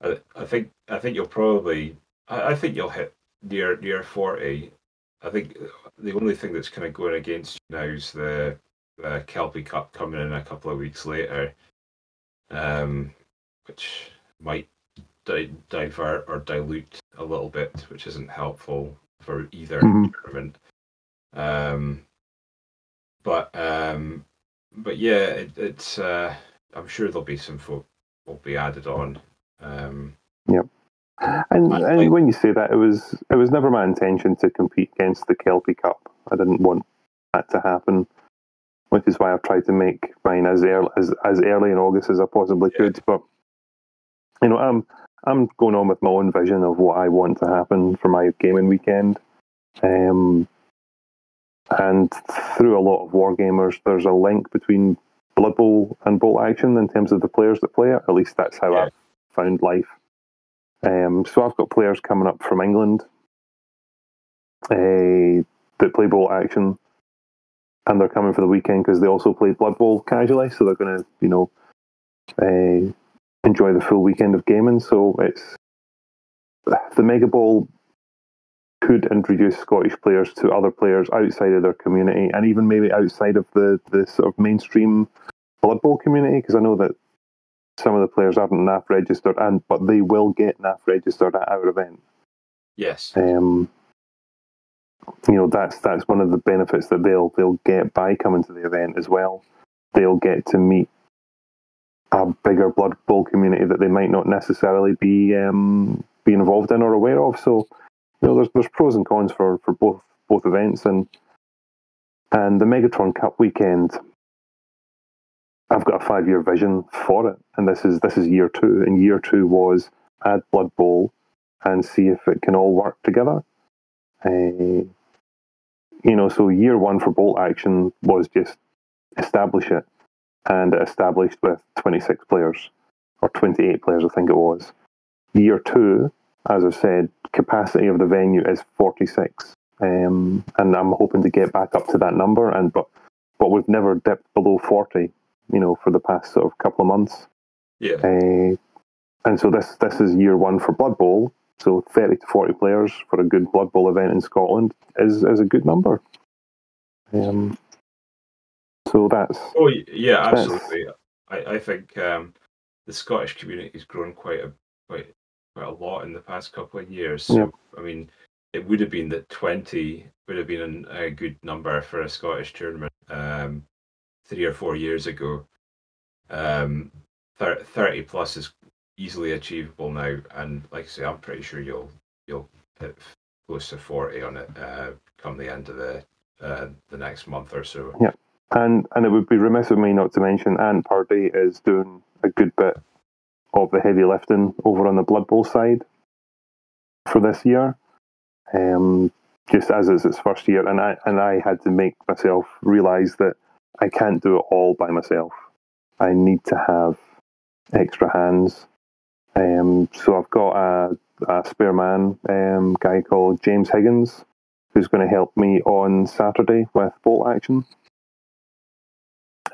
I think you'll probably. I think you'll hit near 40. I think the only thing that's kind of going against you now is the Kelpie Cup coming in a couple of weeks later, which might divert or dilute a little bit, which isn't helpful for either tournament. But yeah, it's. I'm sure there'll be some folk will be added on. Yep. And when you say that, it was never my intention to compete against the Kelpie Cup. I didn't want that to happen, which is why I've tried to make mine as early in August as I possibly could. But you know, I'm going on with my own vision of what I want to happen for my gaming weekend. And through a lot of Wargamers, there's a link between Blood Bowl and Bolt Action in terms of the players that play it. At least that's how I've found life. So I've got players coming up from England that play Bolt Action, and they're coming for the weekend because they also play Blood Bowl casually, so they're going to, enjoy the full weekend of gaming. So it's the Megabowl could introduce Scottish players to other players outside of their community, and even maybe outside of the sort of mainstream Blood Bowl community, because I know that some of the players aren't NAF registered, but they will get NAF registered at our event. Yes. That's one of the benefits that they'll get by coming to the event as well. They'll get to meet a bigger Blood Bowl community that they might not necessarily be involved in or aware of. So there's pros and cons for both events, and the Megatron Cup weekend, I've got a 5-year vision for it, and this is year 2, and year 2 was add Blood Bowl and see if it can all work together. So year 1 for Bolt Action was just establish it, and it established with 26 players, or 28 players, I think it was. Year 2, as I've said, capacity of the venue is 46, and I'm hoping to get back up to that number, but we've never dipped below 40, for the past sort of couple of months. Yeah. And so this is year 1 for Blood Bowl, so 30 to 40 players for a good Blood Bowl event in Scotland is a good number. So that's... Oh, yeah, absolutely. I think the Scottish community has grown quite a lot in the past couple of years. So, yeah. I mean, it would have been that 20 would have been a good number for a Scottish tournament 3 or 4 years ago. 30 plus is easily achievable now, and like I say, I'm pretty sure you'll hit close to 40 on it come the end of the next month or so. Yeah, and it would be remiss of me not to mention Ant Party is doing a good bit of the heavy lifting over on the Blood Bowl side for this year, just as it's its first year, and I had to make myself realise that I can't do it all by myself. I need to have extra hands. So I've got a spare man, guy called James Higgins, who's going to help me on Saturday with Bolt Action,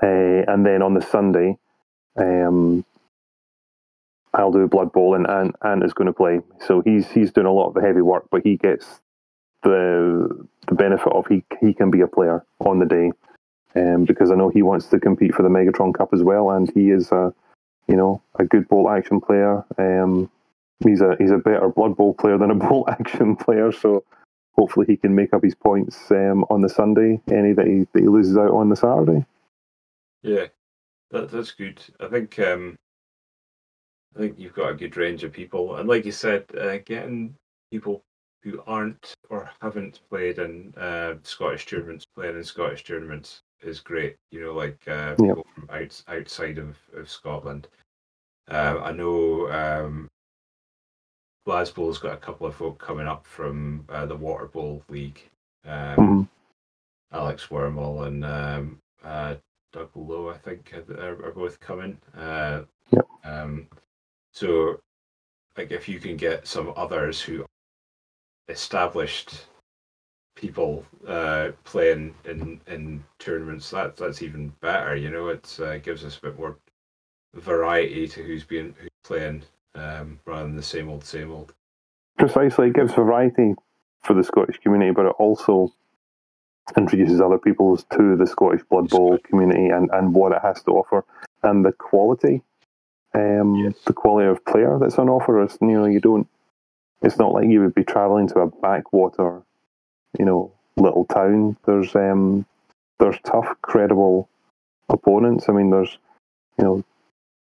and then on the Sunday, I'll do Blood Bowl, and Ant is going to play. So he's doing a lot of the heavy work, but he gets the benefit of he can be a player on the day, because I know he wants to compete for the Megatron Cup as well, and he is a you know, a good bolt action player. He's a better Blood Bowl player than a bolt action player, so hopefully he can make up his points on the Sunday, any that he loses out on the Saturday. Yeah, that's good. I think you've got a good range of people, and like you said, getting people who aren't or haven't played in Scottish tournaments, playing in Scottish tournaments is great. You know, like people from outside of Scotland. I know Glasgow's got a couple of folk coming up from the Water Bowl League. Alex Wormall and Doug Lowe, I think, are both coming. So, like, if you can get some others who established people playing in tournaments, that's even better. You know, it gives us a bit more variety to who's playing, rather than the same old. Precisely, it gives variety for the Scottish community, but it also introduces other people to the Scottish Blood Bowl community and what it has to offer, and the quality. The quality of player that's on offer is, it's not like you would be travelling to a backwater, little town. There's tough, credible opponents. I mean, there's,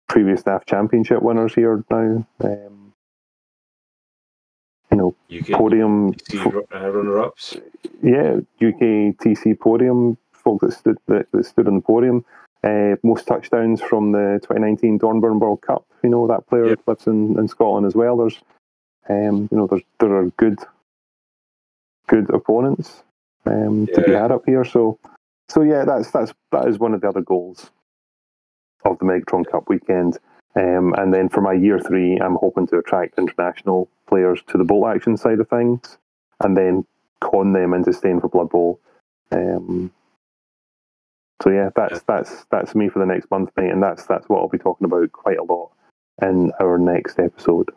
previous NAF Championship winners here now. UK podium TC runner-ups. Yeah, UK TC podium folk that stood on the podium. Most touchdowns from the 2019 Dornbirn World Cup. That player lives in Scotland as well. There's, there are good opponents to be had up here. So yeah, that is one of the other goals of the Megatron Cup weekend. And then for my year 3, I'm hoping to attract international players to the bolt action side of things, and then con them into staying for Blood Bowl. So yeah, that's me for the next month, mate, and that's what I'll be talking about quite a lot in our next episode.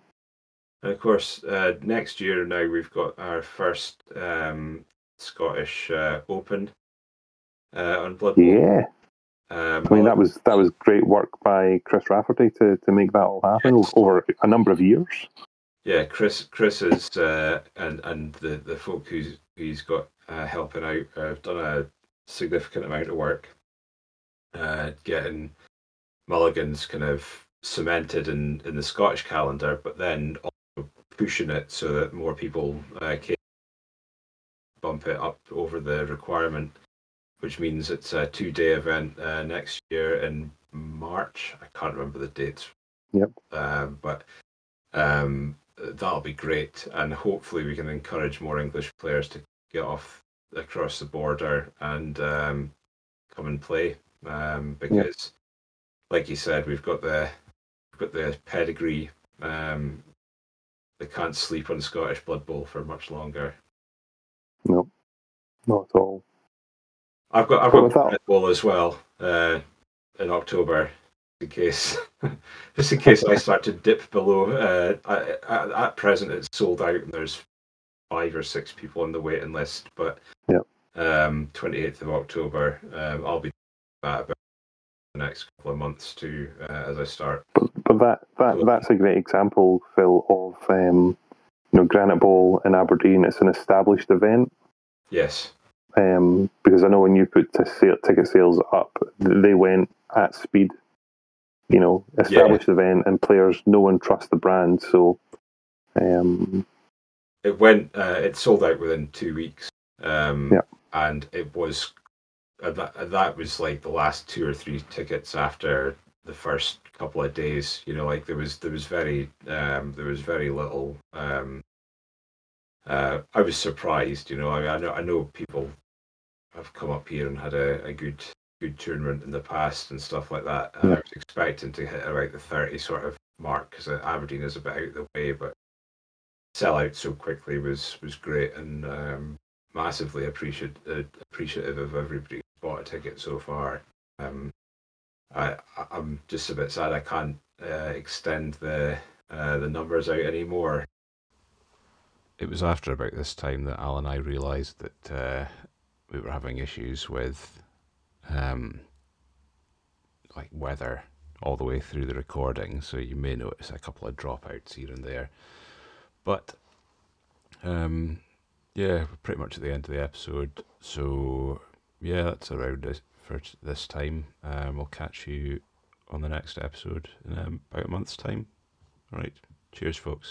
And of course, next year now we've got our first Scottish Open on Blood Bowl. Yeah, I mean that was great work by Chris Rafferty to make that all happen over a number of years. Yeah, Chris is and the folk who's got helping out have done a significant amount of work getting Mulligan's kind of cemented in the Scottish calendar, but then also pushing it so that more people can bump it up over the requirement, which means it's a 2-day event next year in March. I can't remember the dates. Yep. But that'll be great, and hopefully we can encourage more English players to get off across the border and come and play, because like you said, we've got the pedigree. They can't sleep on Scottish Blood Bowl for much longer. No, not at all. I've got Granite Bowl as well in October, just in case I start to dip below. At present it's sold out and there's 5 or 6 people on the waiting list, but 28th of October, I'll be doing that about the next couple of months too, as I start. But that's a great example, Phil, of Granite Bowl in Aberdeen. It's an established event. Yes. Because I know when you put ticket sales up, they went at speed. Established event, and players, no one trusts the brand, so. It sold out within 2 weeks, and it was that was like the last 2 or 3 tickets after the first couple of days. Like there was very little. I was surprised. I know people have come up here and had a good tournament in the past and stuff like that. And I was expecting to hit about the 30 sort of mark because Aberdeen is a bit out of the way, but. Sell out so quickly was great, and massively appreciative of everybody who bought a ticket so far. I'm just a bit sad I can't extend the numbers out anymore. It was after about this time that Al and I realised that we were having issues with like weather all the way through the recording, so you may notice a couple of dropouts here and there. But yeah, we're pretty much at the end of the episode, so yeah, that's around it for this time. We'll catch you on the next episode in about a month's time. All right, cheers folks.